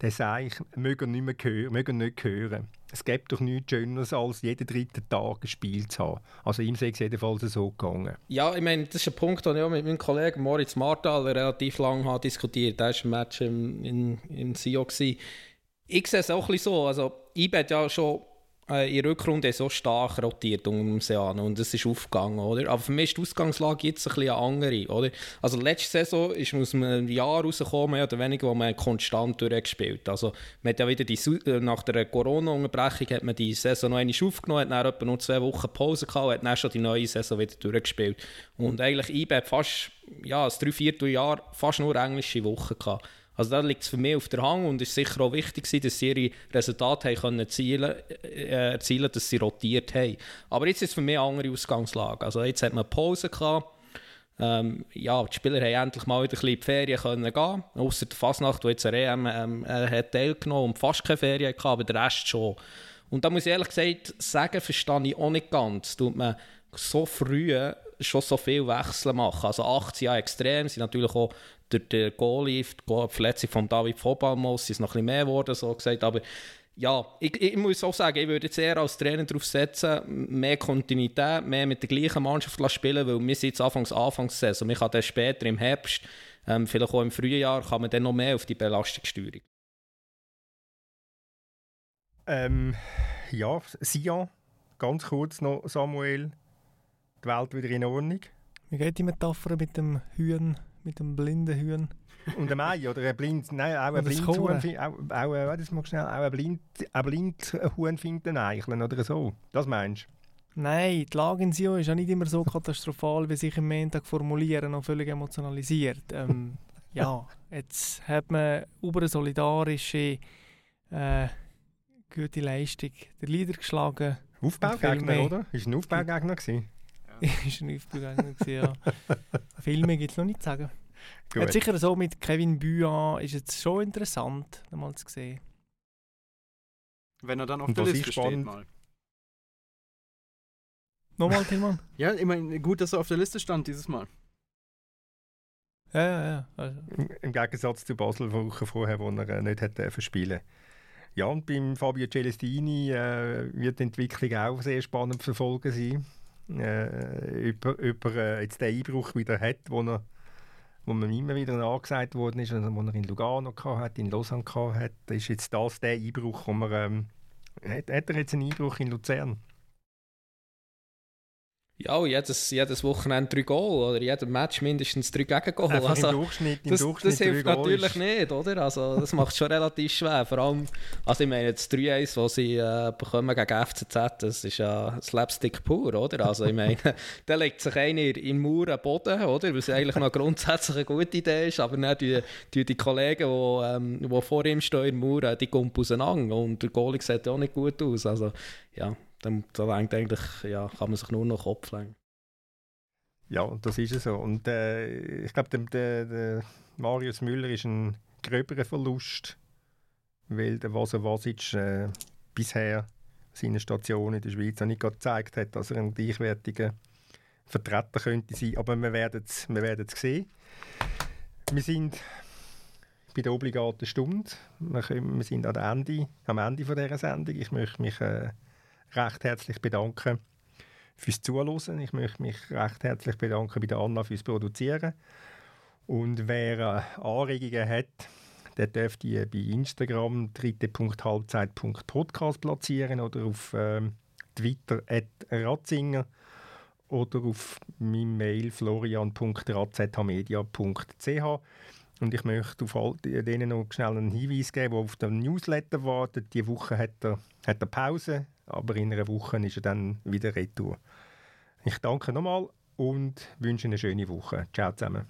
der Seich möge nicht hören. Es gäbe doch nichts Schöneres, als jeden dritten Tag ein Spiel zu haben. Also ihm sei es jedenfalls so gegangen. Ja, ich meine, das ist ein Punkt, den ich auch mit meinem Kollegen Moritz Martal relativ lange diskutiert habe. Er war im Match in Sion. Ich sehe es auch ein bisschen so. Also, IB hat ja schon in der Rückrunde so stark rotiert um Seano und es ist aufgegangen, oder? Aber für mich ist die Ausgangslage jetzt ein bisschen eine andere, oder? Also letzte Saison ist man aus einem Jahr rausgekommen, mehr oder weniger, wo man konstant durchgespielt hat. Also man hat ja wieder nach der Corona-Unterbrechung hat man die Saison noch einmal aufgenommen, hat dann etwa nur 2 Wochen Pause gehabt und hat dann schon die neue Saison wieder durchgespielt. Und eigentlich IB hat fast, ja, das 3/4 Jahr fast nur englische Wochen gehabt. Also da liegt es für mich auf der Hand und es war sicher auch wichtig, dass sie ihre Resultate haben erzielen, dass sie rotiert haben. Aber jetzt ist es für mich eine andere Ausgangslage. Also jetzt hat man eine Pause gehabt. Ja, die Spieler haben endlich mal wieder ein bisschen in die Ferien gehen. Ausser der Fasnacht, wo jetzt eine EM hat teilgenommen und fast keine Ferien gehabt, aber der Rest schon. Und da muss ich ehrlich gesagt sagen, verstehe ich auch nicht ganz. Tut man so früh schon so viel Wechsel machen. Also 18 Jahre extrem, sind natürlich auch durch den Goalie, die Verletzung von David Wagner ist noch ein bisschen mehr geworden, so gesagt. Aber ja, ich muss auch sagen, ich würde jetzt eher als Trainer darauf setzen, mehr Kontinuität, mehr mit der gleichen Mannschaft spielen, weil wir sind jetzt Anfangssaison. Man kann dann später im Herbst, vielleicht auch im Frühjahr, kann man dann noch mehr auf die Belastungssteuerung. Ja, Sion, ganz kurz noch, Samuel. Die Welt wieder in Ordnung. Wie geht die Metapher mit dem Hühn, mit dem blinden Hühn? Und dem Ei, oder ein blind, nein, auch ein blind Huhn, auch, das mag schnell, auch ein blind Huhn findet ein Eicheln oder so. Das meinst du? Nein, die Lage in Sion ist ja nicht immer so katastrophal, wie sich am Montag formulieren und völlig emotionalisiert. Ja, jetzt hat man über eine solidarische, gute Leistung den Leader geschlagen. Aufbaugegner, oder? Ist ein Aufbaugegner gewesen. Ist ein Aufbaugegner gewesen, ja. Viel mehr gibt es noch nicht zu sagen. Hat sicher so mit Kevin Büan ist jetzt schon interessant, mal zu sehen. Wenn er dann auf der Liste steht mal. Nochmal, Tilman? Ja, ich meine, gut, dass er auf der Liste stand dieses Mal. Ja. Also. Im Gegensatz zu Basel Wochen vorher, wo er nicht hätte spielen. Ja, und beim Fabio Celestini wird die Entwicklung auch sehr spannend zu verfolgen sein. Über jetzt den Einbruch wieder hat, wo man immer wieder angesagt worden ist, also, wo er in Lugano hatte, in Lausanne hatte, ist jetzt das der Einbruch, wo man, hat er jetzt einen Einbruch in Luzern? Ja, jedes Wochenende 3 Goal oder jedem Match mindestens 3 Gegengol. Also, im Durchschnitt das hilft natürlich nicht, oder? Also, das macht es schon relativ schwer. Vor allem, also ich meine, das 3-1, das sie bekommen gegen FCZ, das ist ja Slapstick pur, oder? Also ich meine, da legt sich einer im Mauer am Boden, oder? Weil es eigentlich noch grundsätzlich eine gute Idee ist, aber dann tun die Kollegen, die vor ihm stehen im Mauer, die kommen auseinander und der Goalie sieht auch nicht gut aus. Also, ja. Dann eigentlich, ja, kann man sich nur noch Kopf lenken. Ja, das ist es so. Und ich glaube, der Marius Müller ist ein gröberer Verlust, weil der Vaso Vasic bisher seine Station in der Schweiz auch nicht gezeigt hat, dass er ein gleichwertiger Vertreter könnte sein. Aber wir werden es sehen. Wir sind bei der obligaten Stunde. Wir sind am Ende dieser Sendung. Ich möchte mich recht herzlich bedanken fürs Zuhören. Ich möchte mich recht herzlich bedanken bei der Anna fürs Produzieren. Und wer Anregungen hat, der dürft ihr bei Instagram dritte.halbzeit.podcast platzieren oder auf Twitter @ratzinger oder auf meinem Mail florian.ratz@tamedia.ch. Und ich möchte auf all denen noch schnell einen Hinweis geben, die auf den Newsletter warten. Diese Woche hat er Pause, aber in einer Woche ist er dann wieder retour. Ich danke nochmal und wünsche eine schöne Woche. Ciao zusammen.